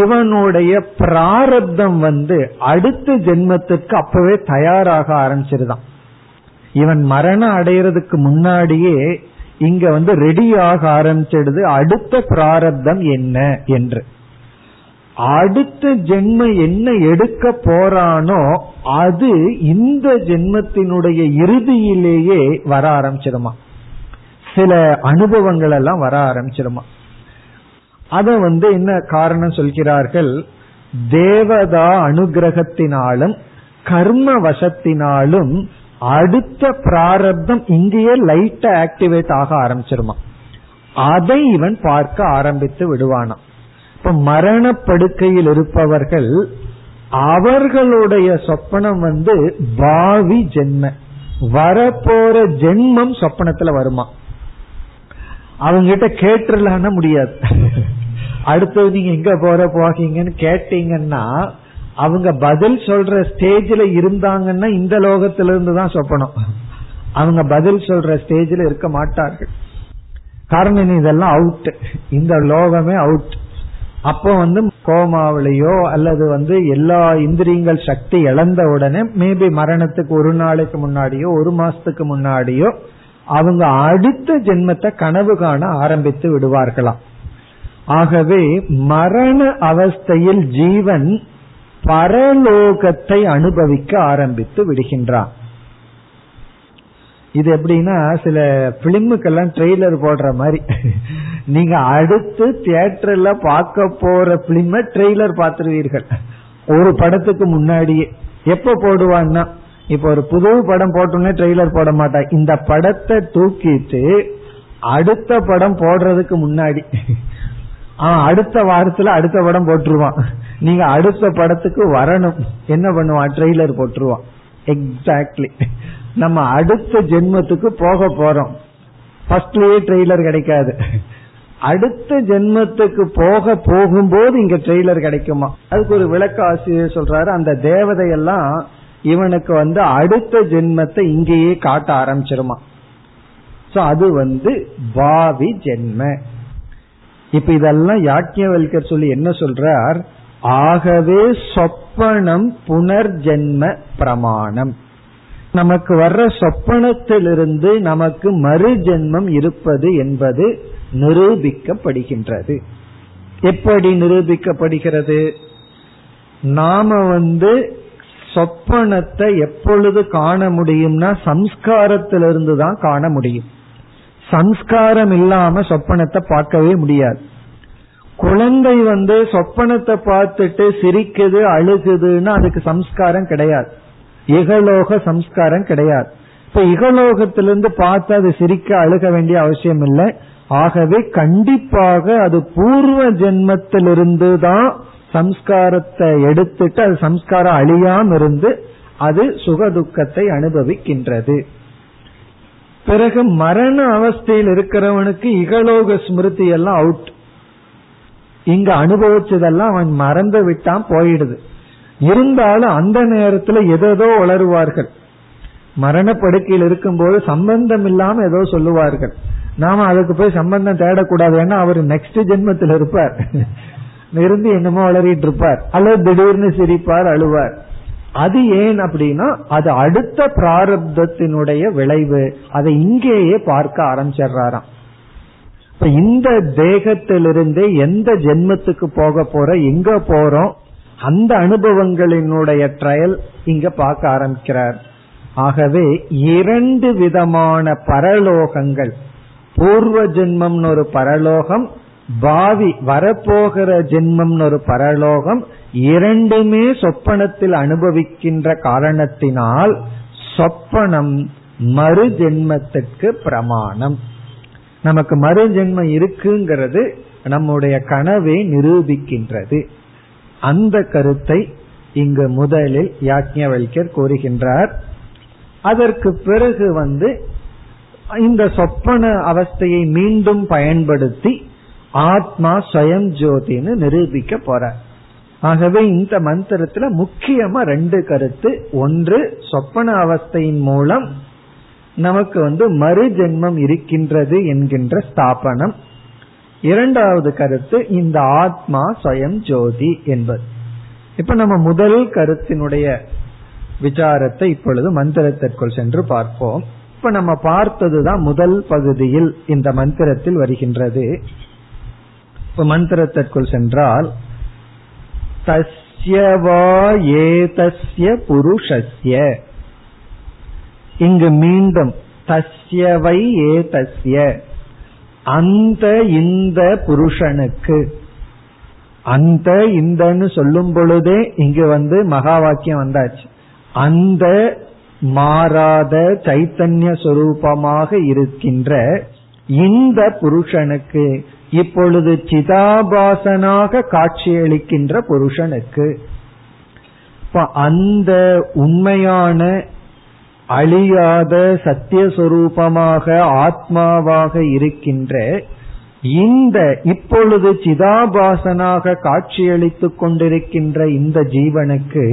இவனுடைய பிராரப்தம் வந்து அடுத்த ஜென்மத்திற்கு அப்பவே தயாராக ஆரம்பிச்சிருதான். இவன் மரணம் அடையறதுக்கு முன்னாடியே இங்க வந்து ரெடியாக ஆரம்பிச்சிடுது அடுத்த பிராரப்தம் என்ன என்று. அடுத்த ஜென்ம என்ன எடுக்க போறானோ அது இந்த ஜென்மத்தினுடைய இறுதியிலேயே வர ஆரம்பிச்சிடுமா, சில அனுபவங்கள் எல்லாம் வர ஆரம்பிச்சிடுமா. அத வந்து என்ன காரணம் சொல்கிறார்கள், தேவதா அனுகிரகத்தினாலும் கர்ம வசத்தினாலும் அடுத்த பிராரப்தம் இங்கேயே லைட்டா ஆக்டிவேட் ஆக ஆரம்பிச்சிருமா, அதை இவன் பார்க்க ஆரம்பித்து விடுவானா. இப்ப மரணப்படுக்கையில் இருப்பவர்கள் அவர்களுடைய சொப்பனம் வந்து பாவி ஜென்ம, வரப்போற ஜென்மம் சொப்பனத்துல வருமா. அவங்கிட்ட கேட்டுலான முடியாது, அடுத்தது நீங்க எங்க போற போகீங்கன்னு கேட்டீங்கன்னா அவங்க பதில் சொல்ற ஸ்டேஜ்ல இருந்தாங்கன்னா இந்த லோகத்துல இருந்துதான் சொப்பனம். அவங்க பதில் சொல்ற ஸ்டேஜ்ல இருக்க மாட்டார்கள். காரணம் இதெல்லாம் அவுட், இந்த லோகமே அவுட். அப்போ வந்து கோமாவிலையோ அல்லது வந்து எல்லா இந்திரியங்கள் சக்தி இழந்த உடனே மேபி மரணத்துக்கு ஒரு நாளைக்கு முன்னாடியோ ஒரு மாசத்துக்கு முன்னாடியோ அவங்க அடுத்த ஜென்மத்தை கனவு காண ஆரம்பித்து விடுவார்களாம். ஆகவே மரண அவஸ்தையில் ஜீவன் பரலோகத்தை அனுபவிக்க ஆரம்பித்து விடுகின்றான். இது எப்படின்னா சில பிலிமுக்கெல்லாம் ட்ரெய்லர் போடுற மாதிரி, நீங்க அடுத்து தியேட்டர்ல பார்க்க போற பிலிம ட்ரெய்லர் பாத்துருவீர்கள் ஒரு படத்துக்கு முன்னாடியே. எப்ப போடுவான்னா, இப்ப ஒரு புது படம் போட்டோன்னே ட்ரெய்லர் போட மாட்டாங்க, இந்த படத்தை தூக்கிட்டு அடுத்த படம் போடுறதுக்கு முன்னாடி ஆஹ் அடுத்த வாரத்துல அடுத்த படம் போட்டுருவான். நீங்க அடுத்த படத்துக்கு வரணும், என்ன பண்ணுவான், ட்ரெய்லர் போட்டுருவான். எக்ஸாக்ட்லி நம்ம அடுத்த ஜென்மத்துக்கு போக போறோம். ஃபர்ஸ்ட்லயே ட்ரெய்லர் கிடைக்காது, அடுத்த ஜென்மத்துக்கு போக போகும்போது இங்க ட்ரெய்லர் கிடைக்குமா. அதுக்கு ஒரு விளக்க ஆசிரியர் சொல்றாரு, அந்த தேவதையெல்லாம் இவனுக்கு வந்து அடுத்த ஜென்மத்தை இங்கேயே காட்ட ஆரம்பிச்சிருமா. சோ அது வந்து பாவி ஜென்ம. இப்ப இதெல்லாம் யாக்கியவல்கர் சொல்லி என்ன சொல்றார், ஆகவே சொப்பனம் புனர்ஜென்ம பிரமாணம். நமக்கு வர்ற சொப்பனத்திலிருந்து நமக்கு மறு ஜென்மம் இருப்பது என்பது நிரூபிக்கப்படுகின்றது. எப்படி நிரூபிக்கப்படுகிறது, நாம வந்து சொப்பனத்தை எப்பொழுது காண முடியும்னா சம்ஸ்காரத்திலிருந்து தான் காண முடியும். சம்ஸ்காரம் இல்லாம சொப்பனத்தை பார்க்கவே முடியாது. குழந்தை வந்து சொப்பனத்தை பார்த்துட்டு சிரிக்குது அழுகுதுன்னா அதுக்கு சம்ஸ்காரம் கிடையாது, இகலோக சம்ஸ்காரம் கிடையாது. இப்ப இகலோகத்திலிருந்து பார்த்து அது சிரிக்க அழுக வேண்டிய அவசியம் இல்லை. ஆகவே கண்டிப்பாக அது பூர்வ ஜென்மத்திலிருந்து தான் சம்ஸ்காரத்தை எடுத்துட்டு அது சம்ஸ்காரம் அழியாம இருந்து அது சுகதுக்கத்தை அனுபவிக்கின்றது. பிறகு மரண அவஸ்தையில் இருக்கிறவனுக்கு இகலோக ஸ்மிருதி எல்லாம் அவுட், இங்க அனுபவிச்சதெல்லாம் அவன் மறந்து விட்டான் போயிடுது. இருந்தாலும் அந்த நேரத்துல ஏதோ உளறுவார்கள், மரணப்படுக்கையில் இருக்கும்போது சம்பந்தம் இல்லாம ஏதோ சொல்லுவார்கள். நாம அதுக்கு போய் சம்பந்தம் தேடக்கூடாது, ஏன்னா அவர் நெக்ஸ்ட் ஜென்மத்தில் இருப்பார், இருந்து என்னமோ உளறிட்டு இருப்பார், அல்லது திடீர்னு சிரிப்பார் அழுவார். அது ஏன் அப்படின்னா அது அடுத்த பிராரப்தத்தினுடைய விளைவு, அதை இங்கேயே பார்க்க ஆரம்பிச்சிடறாராம். இப்ப இந்த தேகத்திலிருந்தே எந்த ஜென்மத்துக்கு போக போற எங்க போறோம் அந்த அனுபவங்களினுடைய ட்ரையல் இங்க பார்க்க ஆரம்பிக்கிறார். ஆகவே இரண்டு விதமான பரலோகங்கள், பூர்வ ஜென்மம்னு ஒரு பரலோகம், பாவி வரப்போகிற ஜென்மம்னு ஒரு பரலோகம், இரண்டுமே சொப்பனத்தில் அனுபவிக்கின்ற காரணத்தினால் சொப்பனம் மறு ஜென்மத்திற்கு பிரமாணம். நமக்கு மறு ஜென்மம் இருக்குங்கிறது நம்முடைய கனவை நிரூபிக்கின்றது. அந்த கருத்தை இங்கு முதலில் யாக்ஞவல்யர் கூறுகின்றார். அதற்கு பிறகு வந்து இந்த சொப்பன அவஸ்தையை மீண்டும் பயன்படுத்தி ஆத்மா ஸ்வயம் ஜோதின்னு நிரூபிக்க போறார். ஆகவே இந்த மந்திரத்துல முக்கியமா ரெண்டு கருத்து. ஒன்று, சொப்பன அவஸ்தையின் மூலம் நமக்கு வந்து மறு ஜென்மம் இருக்கின்றது என்கின்ற ஸ்தாபனம். இரண்டாவது கருத்து இந்த ஆத்மா ஸ்வயம் ஜோதி என்பது. இப்ப நம்ம முதல் கருத்தினுடைய விசாரத்தை இப்பொழுது மந்திரத்திற்குள் சென்று பார்ப்போம். இப்ப நம்ம பார்த்ததுதான் முதல் பகுதியில் இந்த மந்திரத்தில் வருகின்றது. இப்ப மந்திரத்திற்குள் சென்றால், தஸ்ய வா ஏதஸ்ய புருஷஸ்ய, இங்கு மீண்டும் தஸ்ய வை ஏதஸ்ய, அந்த இந்த புருஷனுக்கு, அந்த இந்தன்னு சொல்லும் பொழுதே இங்கு வந்து மகா வாக்கியம் வந்தாச்சு. அந்த மாறாத சைத்தன்ய சொரூபமாக இருக்கின்ற இந்த புருஷனுக்கு, இப்பொழுது சிதாபாசனாக காட்சியளிக்கின்ற புருஷனுக்கு, அந்த உண்மையான அழியாத சத்தியஸ்வரூபமாக ஆத்மாவாக இருக்கின்ற இந்த இப்பொழுது சிதாபாசனாக காட்சியளித்துக் கொண்டிருக்கின்ற இந்த ஜீவனுக்கு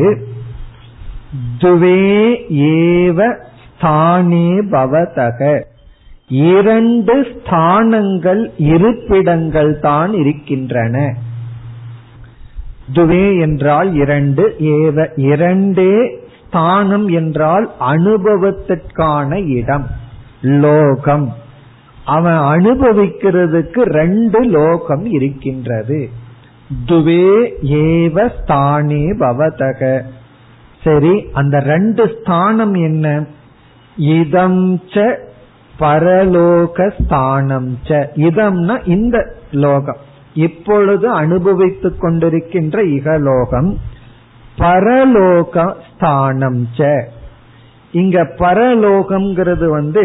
துவே ஏவ ஸ்தானே பவதக, இரண்டு ஸ்தானங்கள் இருப்பிடங்கள் தான் இருக்கின்றன. துவே என்றால் இரண்டு, ஏவ இரண்டே, ஸ்தானம் என்றால் அனுபவத்திற்கான இடம், லோகம். அவன் அனுபவிக்கிறதுக்கு ரெண்டு லோகம் இருக்கின்றது. துவே ஏவ ஸ்தானே பவதக. சரி, அந்த ரெண்டு ஸ்தானம் என்ன? இதம் ச பரலோக ஸ்தானம் ச. இதம்னா இந்த லோகம், இப்பொழுது அனுபவித்துக் கொண்டிருக்கின்ற இகலோகம். பரலோக ஸ்தானம் ச. இங்க பரலோகம்ங்கிறது வந்து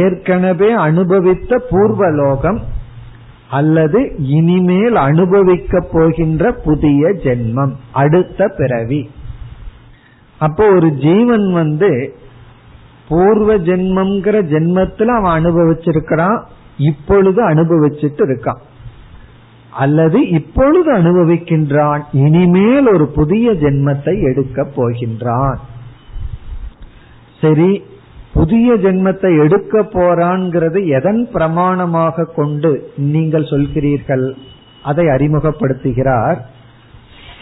ஏற்கனவே அனுபவித்த பூர்வலோகம் அல்லது இனிமேல் அனுபவிக்க போகின்ற புதிய ஜென்மம், அடுத்த பிறவி. அப்போ ஒரு ஜீவன் வந்து பூர்வ ஜென்மம்ங்கிற ஜென்மத்துல அவன் அனுபவிச்சிருக்கிறான், இப்பொழுது அனுபவிச்சுட்டு இருக்கான், அல்லது இப்பொழுது அனுபவிக்கின்றான், இனிமேல் ஒரு புதிய ஜென்மத்தை எடுக்க போகின்றான். சரி, புதிய ஜென்மத்தை எடுக்க போறான்ங்கிறது எதன் பிரமாணமாக கொண்டு நீங்கள் சொல்கிறீர்கள்? அதை அறிமுகப்படுத்துகிறார்.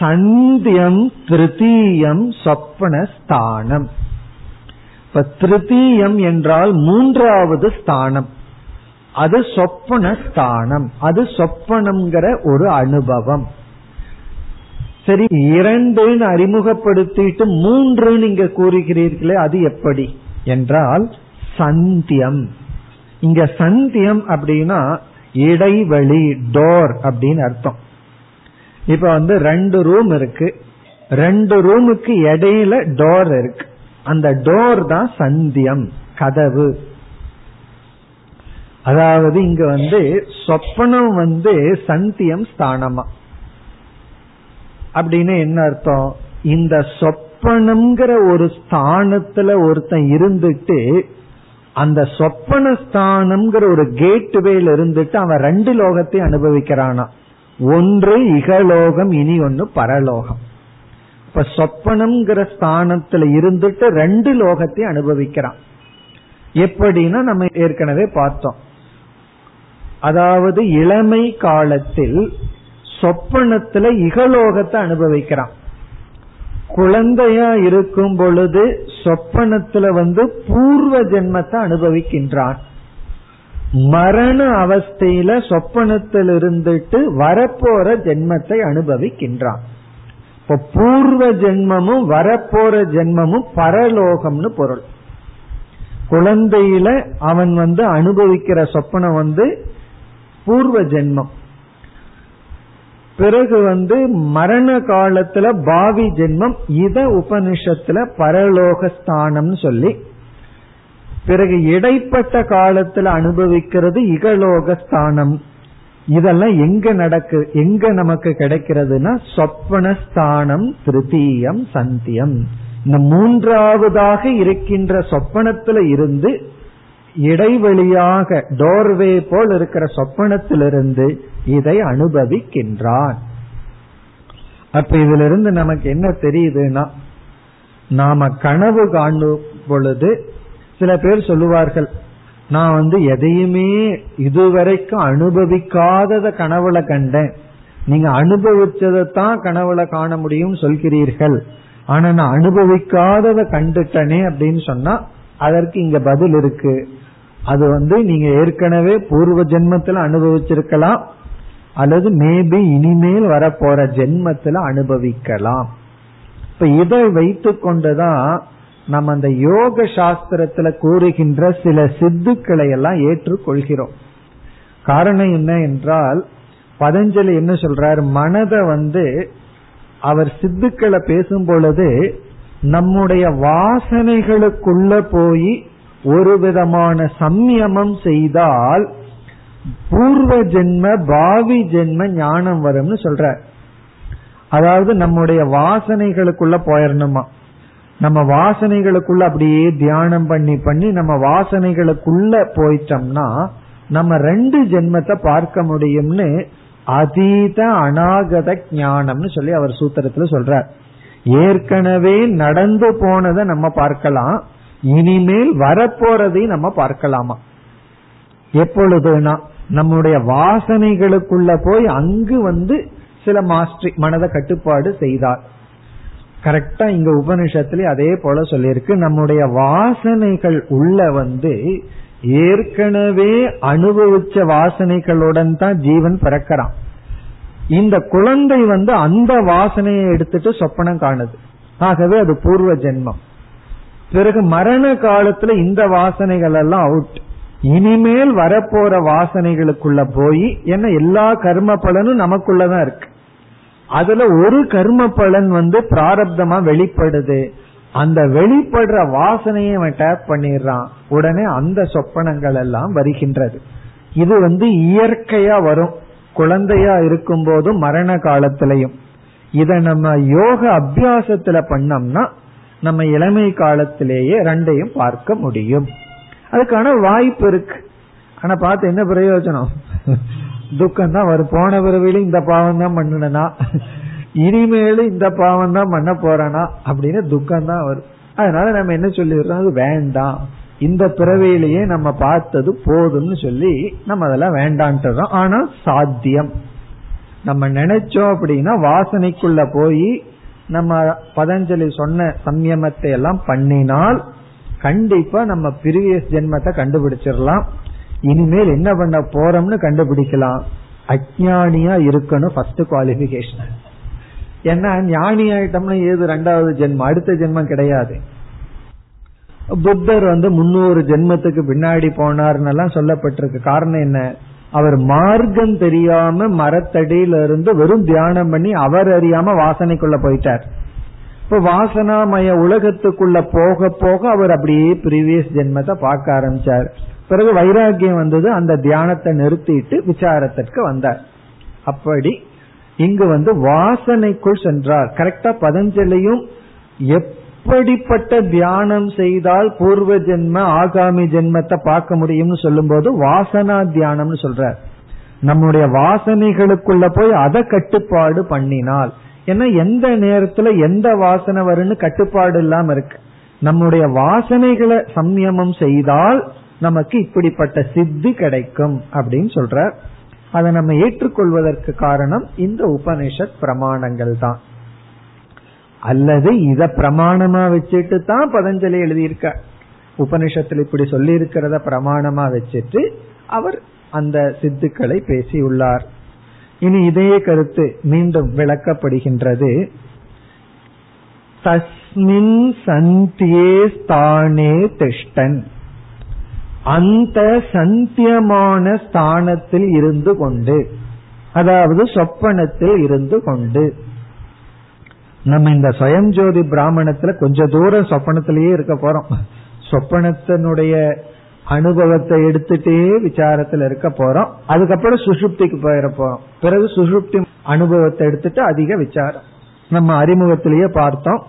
சந்தியம் திருத்தீயம் சொப்பனஸ்தானம். இப்ப திருத்தீயம் என்றால் மூன்றாவது ஸ்தானம், அது சொப்பனஸ்தானம், அது சொப்பனம்ங்கிற ஒரு அனுபவம். சரி, இரண்டுன்னு அறிமுகப்படுத்திட்டு மூன்று நீங்க கூறுகிறீர்களே, அது எப்படி என்றால் சந்தியம். இங்க சந்தியம் அப்படின்னா இடைவெளி, டோர் அப்படின்னு அர்த்தம். இப்ப வந்து ரெண்டு ரூம் இருக்கு, ரெண்டு ரூமுக்கு இடையில டோர் இருக்கு, அந்த டோர் தான் சந்தியம், கதவு. அதாவது இங்க வந்து சொப்பனம் வந்து சந்தியம் ஸ்தானமா அப்படின்னு என்ன அர்த்தம்? இந்த சொப்பனம்ங்கிற ஒரு ஸ்தானத்துல ஒருத்தன் இருந்துட்டு, அந்த சொப்பன ஸ்தானம்ங்கிற ஒரு கேட்வேல இருந்துட்டு அவன் ரெண்டு லோகத்தை அனுபவிக்கிறானா, ஒன்று இகலோகம், இனி ஒன்னு பரலோகம். இப்ப சொப்பனம்ங்கிற ஸ்தானத்துல இருந்துட்டு ரெண்டு லோகத்தை அனுபவிக்கிறான். எப்படின்னா நம்ம ஏற்கனவே பார்த்தோம், அதாவது இளமை காலத்தில் சொப்பனத்துல இகலோகத்தை அனுபவிக்கிறான். குழந்தையா இருக்கும் பொழுது சொப்பனத்துல வந்து பூர்வ ஜென்மத்தை அனுபவிக்கின்றான். மரண அவஸ்தையில சொப்பனத்தில் இருந்துட்டு வரப்போற ஜென்மத்தை அனுபவிக்கின்றான். இப்ப பூர்வ ஜென்மமும் வரப்போற ஜென்மமும் பரலோகம்னு பொருள். குழந்தையில அவன் வந்து அனுபவிக்கிற சொப்பனம் வந்து பூர்வ ஜென்மம். பிறகு வந்து மரண காலத்துல பாவி ஜென்மம். இத உபனிஷத்துல பரலோக ஸ்தானம் சொல்லி, பிறகு இடைப்பட்ட காலத்துல அனுபவிக்கிறது இகலோக ஸ்தானம். இதெல்லாம் எங்க நடக்கு, எங்க நமக்கு கிடைக்கிறதுனா சொப்பன ஸ்தானம் திருத்தீயம் சந்தியம். இந்த மூன்றாவதாக இருக்கின்ற சொப்பனத்துல இருந்து, இடைவெளியாக டோர்வே போல் இருக்கிற சொப்பனத்திலிருந்து இதை அனுபவிக்கின்றான். அப்ப இதிலிருந்து நமக்கு என்ன தெரியுதுன்னா, நாம கனவு காணும் பொழுது சில பேர் சொல்லுவார்கள், நான் வந்து எதையுமே இதுவரைக்கும் அனுபவிக்காதத கனவுல கண்டேன், நீங்க அனுபவிச்சதான் கனவுல காண முடியும் சொல்கிறீர்கள், ஆனா நான் அனுபவிக்காதத கண்டுட்டனே அப்படின்னு சொன்னா அதற்கு இங்க பதில் இருக்கு. அது வந்து நீங்க ஏற்கனவே பூர்வ ஜென்மத்துல அனுபவிச்சிருக்கலாம், அல்லது மேபி இனிமேல் வரப்போற ஜென்மத்துல அனுபவிக்கலாம். இப்ப இதை வைத்து கொண்டுதான் நம்ம அந்த யோக சாஸ்திரத்துல கூறுகின்ற சில சித்துக்களை எல்லாம் ஏற்றுக்கொள்கிறோம். காரணம் என்ன என்றால், பதஞ்சலி என்ன சொல்றார், மனதை வந்து அவர் சித்துக்களை பேசும் பொழுது நம்முடைய வாசனைகளுக்குள்ள போய் ஒரு விதமான சம்யமம் செய்தால் பூர்வ ஜென்ம பாவி ஜென்ம ஞானம் வரும்னு சொல்ற. அதாவது நம்முடைய வாசனைகளுக்குள்ள போயிடணுமா, நம்ம வாசனைகளுக்குள்ள அப்படியே தியானம் பண்ணி பண்ணி நம்ம வாசனைகளுக்குள்ள போயிட்டோம்னா நம்ம ரெண்டு ஜென்மத்தை பார்க்க முடியும்னு அதீத அநாகத ஞானம்னு சொல்லி அவர் சூத்திரத்துல சொல்றார். ஏற்கனவே நடந்து போனதை நம்ம பார்க்கலாம், இனிமேல் வரப்போறதையும் நம்ம பார்க்கலாமா. எப்பொழுதுனா நம்முடைய வாசனைகளுக்குள்ள போய் அங்கு வந்து சில மாஸ்டரி மனத கட்டுப்பாடு செய்தார். கரெக்டா இங்க உபனிஷத்துல அதே போல சொல்லியிருக்கு, நம்முடைய வாசனைகள் உள்ள வந்து ஏற்கனவே அனுபவிச்ச வாசனைகளுடன் தான் ஜீவன் பிறக்கிறான். இந்த குழந்தை வந்து அந்த வாசனையை எடுத்துட்டு சொப்பனம் காணுது, ஆகவே அது பூர்வ ஜென்மம். பிறகு மரண காலத்துல இந்த வாசனைகள் எல்லாம் அவுட், இனிமேல் வரப்போற வாசனைகளுக்குள்ள போய், ஏன்னா எல்லா கர்ம பலனும் நமக்குள்ளதான் இருக்கு, அதுல ஒரு கர்ம பலன் வந்து பிராரப்தமா வெளிப்படுது, அந்த வெளிப்படுற வாசனையை அவன் டேப் பண்ணிடுறான், உடனே அந்த சொப்பனங்கள் எல்லாம் வருகின்றது. இது வந்து இயற்கையா வரும், குழந்தையா இருக்கும் போதும் மரண காலத்திலையும். இத நம்ம யோக அபியாசத்துல பண்ணோம்னா நம்ம இளமை காலத்திலேயே ரெண்டையும் பார்க்க முடியும், அதுக்கான வாய்ப்பு இருக்கு. ஆனா பார்த்து என்ன பிரயோஜனம், துக்கம் தான் வரும். போன பிறவில இந்த பாவம் தான் பண்ணனா, இனிமேலும் இந்த பாவம் தான் பண்ண போறானா அப்படின்னு துக்கம் தான் வரும். அதனால நம்ம என்ன சொல்லிடுறோம், அது வேண்டாம், இந்த பிறவிலேயே நம்ம பார்த்தது போதும்னு சொல்லி நம்ம அதெல்லாம் வேண்டான்ட்டுறோம். ஆனா சாத்தியம், நம்ம நினைச்சோம் அப்படின்னா வாசனைக்குள்ள போய் நம்ம பதஞ்சலி சொன்ன சம்யமத்தை எல்லாம் பண்ணினால் கண்டிப்பா நம்ம பிரிவியஸ் ஜென்மத்தை கண்டுபிடிச்சிடலாம். இனிமேல் என்ன பண்ண போறோம்னு கண்டுபிடிக்கலாம். அஞ்ஞானியா இருக்கணும் ஃபர்ஸ்ட் குவாலிபிகேஷன். ஏன்னா ஞானி ஆயிட்டம்னா ஏது ரெண்டாவது ஜென்மம், அடுத்த ஜென்மம் கிடையாது. புத்தர் வந்து முன்னூறு ஜென்மத்துக்கு பின்னாடி போனார்ன்னெல்லாம் சொல்லப்பட்டிருக்கு. காரணம் என்ன, அவர் மார்க்கம் தெரியாம மரத்தடியில இருந்து வெறும் தியானம் பண்ணி அவர் அறியாம வாசனைக்குள்ள போயிட்டார். இப்ப வாசனாமய உலகத்துக்குள்ள போக போக அவர் அப்படியே ப்ரீவியஸ் ஜென்மத்தை பார்க்க ஆரம்பிச்சார். பிறகு வைராகியம் வந்தது, அந்த தியானத்தை நிறுத்திட்டு விசாரத்திற்கு வந்தார். அப்படி இங்கு வந்து வாசனைக்குள் சென்றார். கரெக்டா பதஞ்சலியும் எப்படிப்பட்ட தியானம் செய்தால் பூர்வ ஜென்ம ஆகாமி ஜென்மத்தை பார்க்க முடியும்னு சொல்லும் போது வாசனா தியானம்னு சொல்றார். நம்முடைய வாசனைகளுக்குள்ள போய் அதை கட்டுப்பாடு பண்ணினால், ஏன்னா எந்த நேரத்துல எந்த வாசனை வரும்னு கட்டுப்பாடு இல்லாம இருக்கு. நம்முடைய வாசனைகளை சம்யமம் செய்தால் நமக்கு இப்படிப்பட்ட சித்தி கிடைக்கும் அப்படின்னு சொல்ற. அதை நம்ம ஏற்றுக்கொள்வதற்கு காரணம் இந்த உபனிஷத் பிரமாணங்கள் தான். அல்லது இத பிரமாணமா வச்சுட்டு தான் பதஞ்சலி எழுதியிருக்க, உபனிஷத்துல இப்படி சொல்லி இருக்கிறத பிரமாணமா வச்சுட்டு அவர் அந்த சித்துக்களை பேசியுள்ளார். இனி இதே கருத்து மீண்டும் விளக்கப்படுகின்றது. தஸ்மின் சந்தியே ஸ்தானே திஷ்டன், அந்த சந்தியமான ஸ்தானத்தில் இருந்து கொண்டு, அதாவது சொப்பனத்தில் இருந்து கொண்டு. நம்ம இந்த சுயம்ஜோதி பிராமணத்துல கொஞ்ச தூரம் சொப்பனத்திலேயே இருக்க போறோம். சொப்பனத்தினுடைய அனுபவத்தை எடுத்துட்டே விசாரத்துல இருக்க போறோம். அதுக்கப்புறம் சுசுப்திக்கு போயிட போறோம். பிறகு சுசுப்தி அனுபவத்தை எடுத்துட்டு அதிக விசாரம். நம்ம அறிமுகத்திலேயே பார்த்தோம்,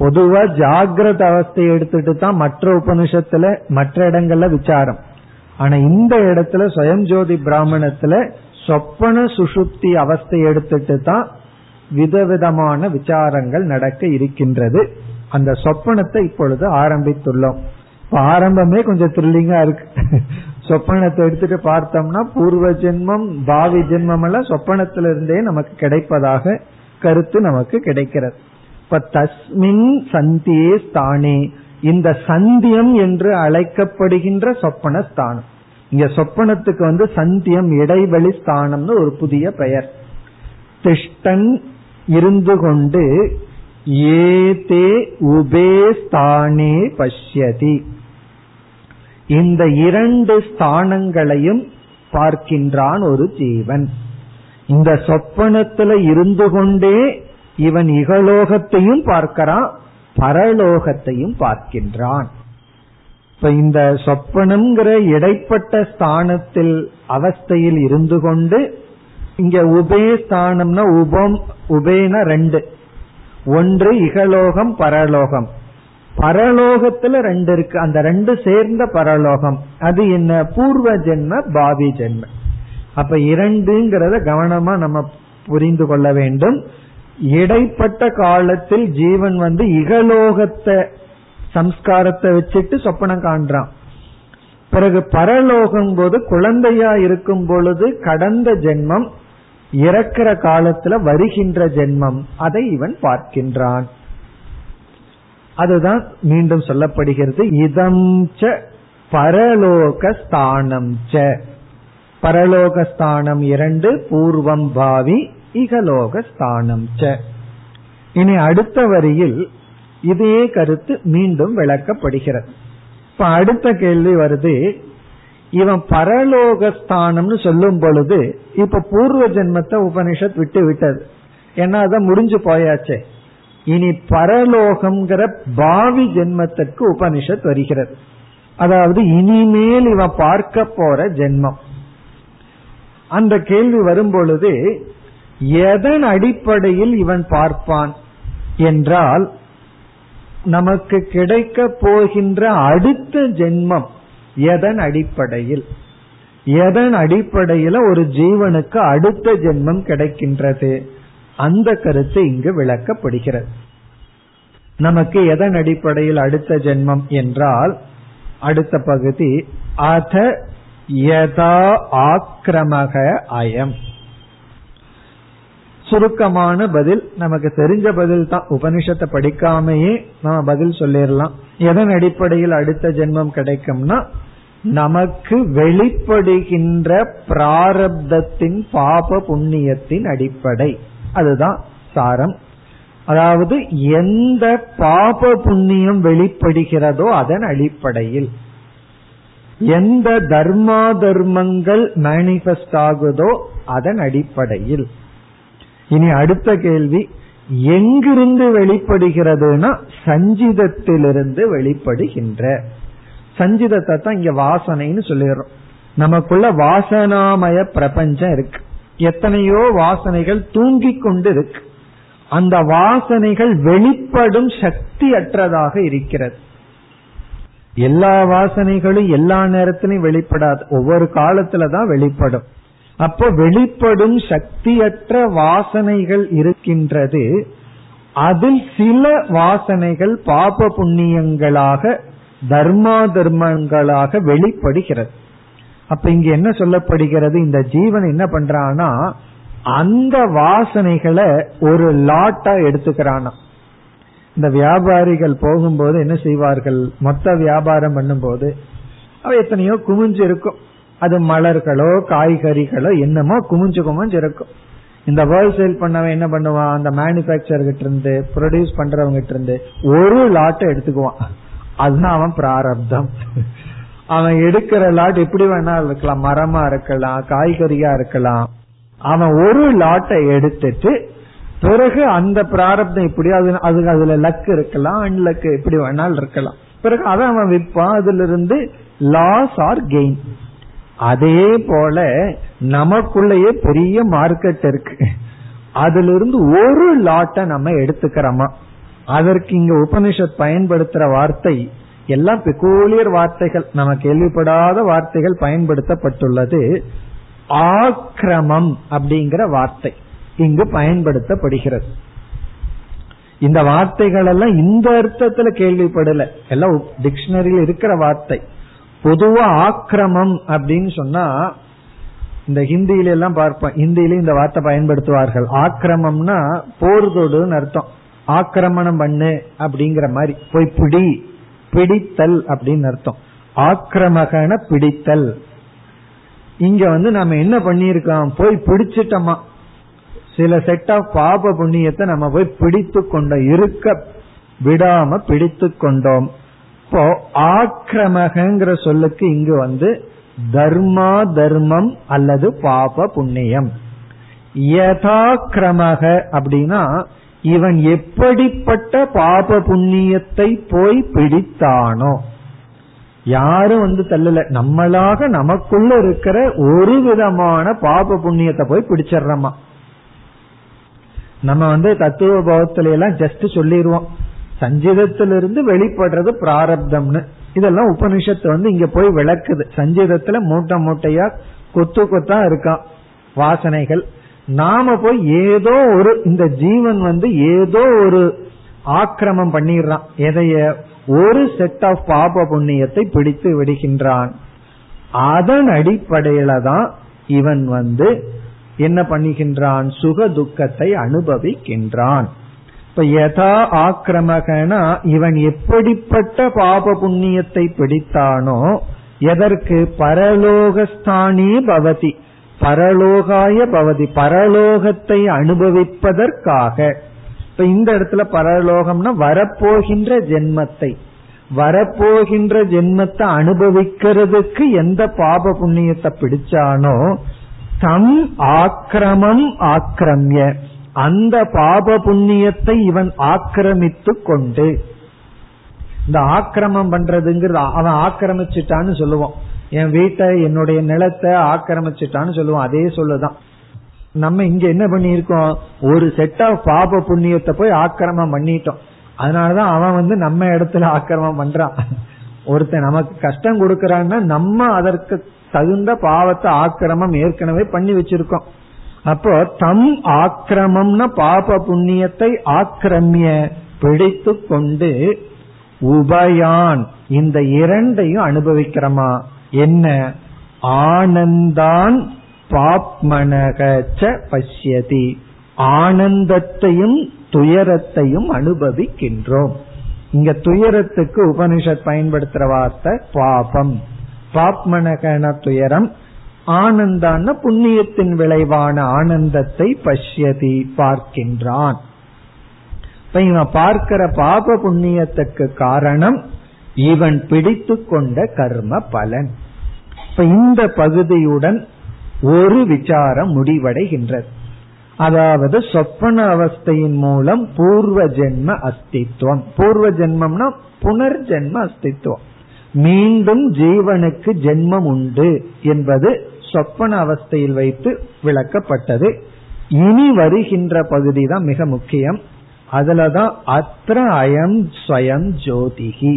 பொதுவா ஜாகிரத அவஸ்தையை எடுத்துட்டு தான் மற்ற உபனிஷத்துல மற்ற இடங்கள்ல விசாரம். ஆனா இந்த இடத்துல சுயம்ஜோதி பிராமணத்துல சொப்பன சுசுப்தி அவஸ்தையை எடுத்துட்டு தான் விதவிதமான விசாரங்கள் நடக்க இருக்கின்றது. அந்த சொப்பனத்தை இப்பொழுது ஆரம்பித்துள்ளோம். ஆரம்பமே கொஞ்சம் த்ரில்லிங்கா இருக்கு. சொப்பனத்தை எடுத்துட்டு பார்த்தோம்னா பூர்வ ஜென்மம் பாவி ஜென்மம் எல்லாம் சொப்பனத்தில இருந்தே நமக்கு கிடைப்பதாக கருத்து நமக்கு கிடைக்கிறது. இப்ப தஸ்மின் சந்தியே ஸ்தானே, இந்த சந்தியம் என்று அழைக்கப்படுகின்ற சொப்பன ஸ்தானம். இங்க சொப்பனத்துக்கு வந்து சந்தியம் இடைவெளி ஸ்தானம்னு ஒரு புதிய பெயர். திஷ்டன் இருந்து கொண்டு, ஏதே உபே ஸ்தானே பஷ்யதி, இந்த இரண்டு ஸ்தானங்களையும் பார்க்கின்றான் ஒரு ஜீவன். இந்த சொப்பனத்துல இருந்து கொண்டே இவன் இகலோகத்தையும் பார்க்கிறான், பரலோகத்தையும் பார்க்கின்றான். இப்ப இந்த சொப்பனம்ங்கிற இடைப்பட்ட ஸ்தானத்தில் அவஸ்தையில் இருந்து கொண்டு, இங்க உபே ஸ்தானம்னா உபம், உபேன ரெண்டு, ஒன்று இகலோகம் பரலோகம், பரலோகத்துல ரெண்டு இருக்கு, அந்த ரெண்டு சேர்ந்த பரலோகம். அது என்ன? பூர்வ ஜென்ம பாவி ஜென்ம. அப்ப இரண்டுங்கிறத கவனமா நம்ம புரிந்து கொள்ள வேண்டும். இடைப்பட்ட காலத்தில் ஜீவன் வந்து இகலோகத்தை சம்ஸ்காரத்தை வச்சுட்டு சொப்பனம் காண்றான். பிறகு பரலோகம் போது குழந்தையா இருக்கும் பொழுது கடந்த ஜென்மம், இறக்கிற காலத்துல வருகின்ற ஜென்மம், அதை இவன் பார்க்கின்றான். அதுதான் மீண்டும் சொல்லப்படுகிறது, இதம் ச பரலோகஸ்தானம் ச. பரலோகஸ்தானம் இரண்டு, பூர்வம் பாவி, இகலோகஸ்தானம் ச. இனி அடுத்த வரியில் இதே கருத்து மீண்டும் விளக்கப்படுகிறது. இப்ப அடுத்த கேள்வி வருது, இவன் பரலோகஸ்தானம்னு சொல்லும் பொழுது இப்ப பூர்வ ஜென்மத்தை உபனிஷத் விட்டு விட்டது, ஏன்னா அதான் முடிஞ்சு போயாச்சே. இனி பரலோகம்ங்கிற பாவி ஜென்மத்திற்கு உபனிஷத் வருகிறது. அதாவது இனிமேல் இவன் பார்க்க போற ஜென்மம். அந்த கேள்வி வரும் பொழுது எதன் அடிப்படையில் இவன் பார்ப்பான் என்றால், நமக்கு கிடைக்க போகின்ற அடுத்த ஜென்மம் எதன் அடிப்படையில், எதன் அடிப்படையில ஒரு ஜீவனுக்கு அடுத்த ஜென்மம் கிடைக்கின்றது, அந்த கருத்து இங்கு விளக்கப்படுகிறது. நமக்கு எதன் அடிப்படையில் அடுத்த ஜென்மம் என்றால், அடுத்த பகுதி அத யதா ஆக்ரமக அயம். சுருக்கமான பதில், நமக்கு தெரிஞ்ச பதில் தான், உபனிஷத்தை படிக்காமையே நம்ம பதில் சொல்லிடலாம். எதன் அடிப்படையில் அடுத்த ஜென்மம் கிடைக்கும்னா, நமக்கு வெளிப்படுகின்ற பிராரப்தத்தின் பாப புண்ணியத்தின் அடிப்படை, அதுதான் சாரம். அதாவது எந்த பாப புண்ணியம் வெளிப்படுகிறதோ அதன் அடிப்படையில், எந்த தர்மா தர்மங்கள் மேனிஃபெஸ்ட் ஆகுதோ அதன் அடிப்படையில். இனி அடுத்த கேள்வி, எங்கிருந்து வெளிப்படுகிறதுனா சஞ்சிதத்திலிருந்து வெளிப்படுகின்ற, சஞ்சிதத்தை தான் இங்க வாசனைன்னு சொல்லிடுறோம். நமக்குள்ள வாசனாமய பிரபஞ்சம் இருக்கு, எத்தனையோ வாசனைகள் தூங்கிக் கொண்டு இருக்கு. அந்த வாசனைகள் வெளிப்படும் சக்தி அற்றதாக இருக்கிறது. எல்லா வாசனைகளும் எல்லா நேரத்திலும் வெளிப்படாது, ஒவ்வொரு காலத்துலதான் வெளிப்படும். அப்ப வெளிப்படும் சக்தியற்ற வாசனைகள் இருக்கின்றது. அதில் சில வாசனைகள் பாப புண்ணியங்களாக தர்மா தர்மங்களாக வெளிப்படுகிறது. அப்ப இங்க என்ன சொல்லப்படுகிறது, இந்த ஜீவன் என்ன பண்றானா அந்த வாசனைகளை ஒரு லாட்டா எடுத்துக்கிறானா. இந்த வியாபாரிகள் போகும்போது என்ன செய்வார்கள், மொத்த வியாபாரம் பண்ணும் போது அவ எத்தனையோ குமிஞ்சு இருக்கும், அது மலர்களோ காய்கறிகளோ என்னமோ குமிஞ்சு குமிஞ்சு இருக்கும். இந்த வேர்ல்ட் சேல் பண்ணவன் என்ன பண்ணுவான், அந்த மேனுபேக்சர் கிட்ட இருந்து ப்ரொடியூஸ் பண்றவங்க கிட்ட இருந்து ஒரு லாட்டை எடுத்துக்குவான். அதுதான் அவன் பிராரப்தம். அவன் எடுக்கிற லாட் எப்படி வேணா இருக்கலாம், மரமா இருக்கலாம், காய்கறியா இருக்கலாம். அவன் ஒரு லாட்டை எடுத்துட்டு பிறகு அந்த பிராரப்தம் இப்படியா, அதுக்கு அதுல லக்கு இருக்கலாம், அன்லக்கு எப்படி வேணாலும் இருக்கலாம். பிறகு அதை அவன் விற்பான், அதுல இருந்து லாஸ் ஆர் கெயின். அதே போல நமக்குள்ளேயே பெரிய மார்க்கெட் இருக்கு, அதுல இருந்து ஒரு லாட்டை நம்ம எடுத்துக்கிறோமா. அதற்கு இங்க உபனிஷத் பயன்படுத்துற வார்த்தை எல்லாம் பெக்கூலியர் வார்த்தைகள், நம்ம கேள்விப்படாத வார்த்தைகள் பயன்படுத்தப்பட்டுள்ளது. ஆக்கிரமம் அப்படிங்கிற வார்த்தை இங்கு பயன்படுத்தப்படுகிறது. இந்த வார்த்தைகள் எல்லாம் இந்த அர்த்தத்துல கேள்விப்படல, எல்லாம் டிக்ஷனரியில் இருக்கிற வார்த்தை. பொதுவா ஆக்கிரமம் அப்படின்னு சொன்னா, இந்த ஹிந்தியில எல்லாம் பார்ப்போம், ஹிந்தியில இந்த வார்த்தை பயன்படுத்துவார்கள். ஆக்கிரமம்னா போர் தொடுன்னு அர்த்தம், ஆக்கிரமணம் பண்ணு அப்படிங்கிற மாதிரி, போய் பிடி, பிடித்தல் அப்படின்னு அர்த்தம். ஆக்கிரமகன பிடித்தல். இங்க வந்து நம்ம என்ன பண்ணிருக்கோம், போய் பிடிச்சிட்டோமா, சில செட் ஆஃப் பாப புண்ணியத்தை நம்ம போய் பிடித்து கொண்டோம், இருக்க விடாம பிடித்து கொண்டோம். இப்போ ஆக்கிரமகங்கிற சொல்லுக்கு இங்கு வந்து தர்மா தர்மம் அல்லது பாப புண்ணியம், யதா கிரமக அப்படின்னா இவன் எப்படிப்பட்ட பாப புண்ணியத்தை போய் பிடித்தானோ, யாரும் வந்து தள்ளல, நம்மளாக நமக்குள்ள இருக்கிற ஒரு விதமான பாப புண்ணியத்தை போய் பிடிச்சிடறோமா. நம்ம வந்து தத்துவ பாவத்தில எல்லாம் ஜஸ்ட் சொல்லிடுவோம், சஞ்சீதத்திலிருந்து வெளிப்படுறது பிராரப்தம்னு. இதெல்லாம் உபனிஷத்து வந்து இங்க போய் விளக்குது. சஞ்சீதத்துல மூட்டை மூட்டையா கொத்து கொத்தா இருக்கா வாசனைகள். நாம போய் ஏதோ ஒரு இந்த ஜீவன் வந்து ஏதோ ஒரு ஆக்கிரமம் பண்ணிடுறான், எதைய ஒரு செட் ஆஃப் பாப புண்ணியத்தை பிடித்து விடுகின்றான். அதன் அடிப்படையில தான் இவன் வந்து என்ன பண்ணுகின்றான், சுக துக்கத்தை அனுபவிக்கின்றான். இப்ப யதா ஆக்கிரமகனா இவன் எப்படிப்பட்ட பாப புண்ணியத்தை பிடித்தானோ, எதற்கு, பரலோகஸ்தானி பவதி, பரலோகாய பவதி, பரலோகத்தை அனுபவிப்பதற்காக. இப்ப இந்த இடத்துல பரலோகம்னா வரப்போகின்ற ஜென்மத்தை, வரப்போகின்ற ஜென்மத்தை அனுபவிக்கிறதுக்கு எந்த பாப புண்ணியத்தை பிடிச்சானோ, தம் ஆக்கிரமம் ஆக்கிரமிய, அந்த பாப புண்ணியத்தை இவன் ஆக்கிரமித்து கொண்டு. இந்த ஆக்கிரமம் பண்றதுங்கிறது அவன் ஆக்கிரமிச்சுட்டான்னு சொல்லுவான், என் வீட்டை என்னுடைய நிலத்தை ஆக்கிரமிச்சுட்டான்னு சொல்லுவான். அதே சொல்லுதான் நம்ம இங்க என்ன பண்ணிருக்கோம், ஒரு செட் ஆஃப் பாப புண்ணியத்தை போய் ஆக்கிரமம் பண்ணிட்டோம். அதனாலதான் அவன் வந்து நம்ம இடத்துல ஆக்கிரமம் பண்றான். ஒருத்தன் நமக்கு கஷ்டம் கொடுக்கறான்னா நம்ம அதற்கு தகுந்த பாவத்தை ஆக்கிரமம் ஏற்கனவே பண்ணி வச்சிருக்கோம். அப்போ தம் ஆக்கிரமம்னா பாப புண்ணியத்தை ஆக்கிரமிய பிடித்து கொண்டு உபயான், இந்த இரண்டையும் அனுபவிக்கிறமா, என்ன, ஆனந்தான் பாப்மனகச்ச பஷ்யதி, ஆனந்தத்தையும் துயரத்தையும் அனுபவிக்கின்றோம். இங்க துயரத்துக்கு உபனிஷத் பயன்படுத்துற வார்த்தை பாபம். பாப்மனகன துயரம், ஆனந்தான புண்ணியத்தின் விளைவான ஆனந்தத்தை பஷ்யதி பார்க்கின்றான். இப்ப இவன் பார்க்கிற பாப புண்ணியத்துக்கு காரணம் இவன் பிடித்து கொண்ட கர்ம பலன். இப்ப இந்த பகுதியுடன் ஒரு விசாரம் முடிவடைகின்றது. அதாவது சொப்பன அவஸ்தையின் மூலம் பூர்வ ஜென்ம அஸ்தித்வம், பூர்வ ஜென்மம்னா புனர்ஜென்ம அஸ்தித்வம், மீண்டும் ஜீவனுக்கு ஜென்மம் உண்டு என்பது சொப்பன அவஸ்தையில் வைத்து விளக்கப்பட்டது. இனி வருகின்ற பகுதி தான் மிக முக்கியம். அதுலதான் அத்ர அயம் ஸ்வயம் ஜோதிஹி,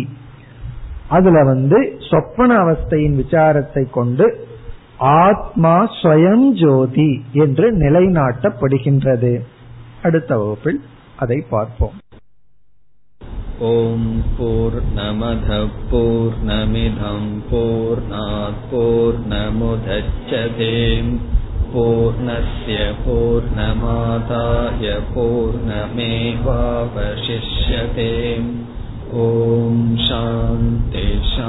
அதுல வந்து சொப்பன அவஸ்தையின் விசாரத்தை கொண்டு ஆத்மா ஸ்வயம் ஜோதி என்று நிலைநாட்டப்படுகின்றது. அடுத்த வகுப்பில் அதை பார்ப்போம். ஓம் பூர்ணமதః பூர்ணமிதம் பூர்ணாத் பூர்ணமுதச்யதே பூர்ணஸ்ய பூர்ணமாதாய பூர்ணமேவாவசிஷ்யதே. ஓம் சாந்தி சாந்தி.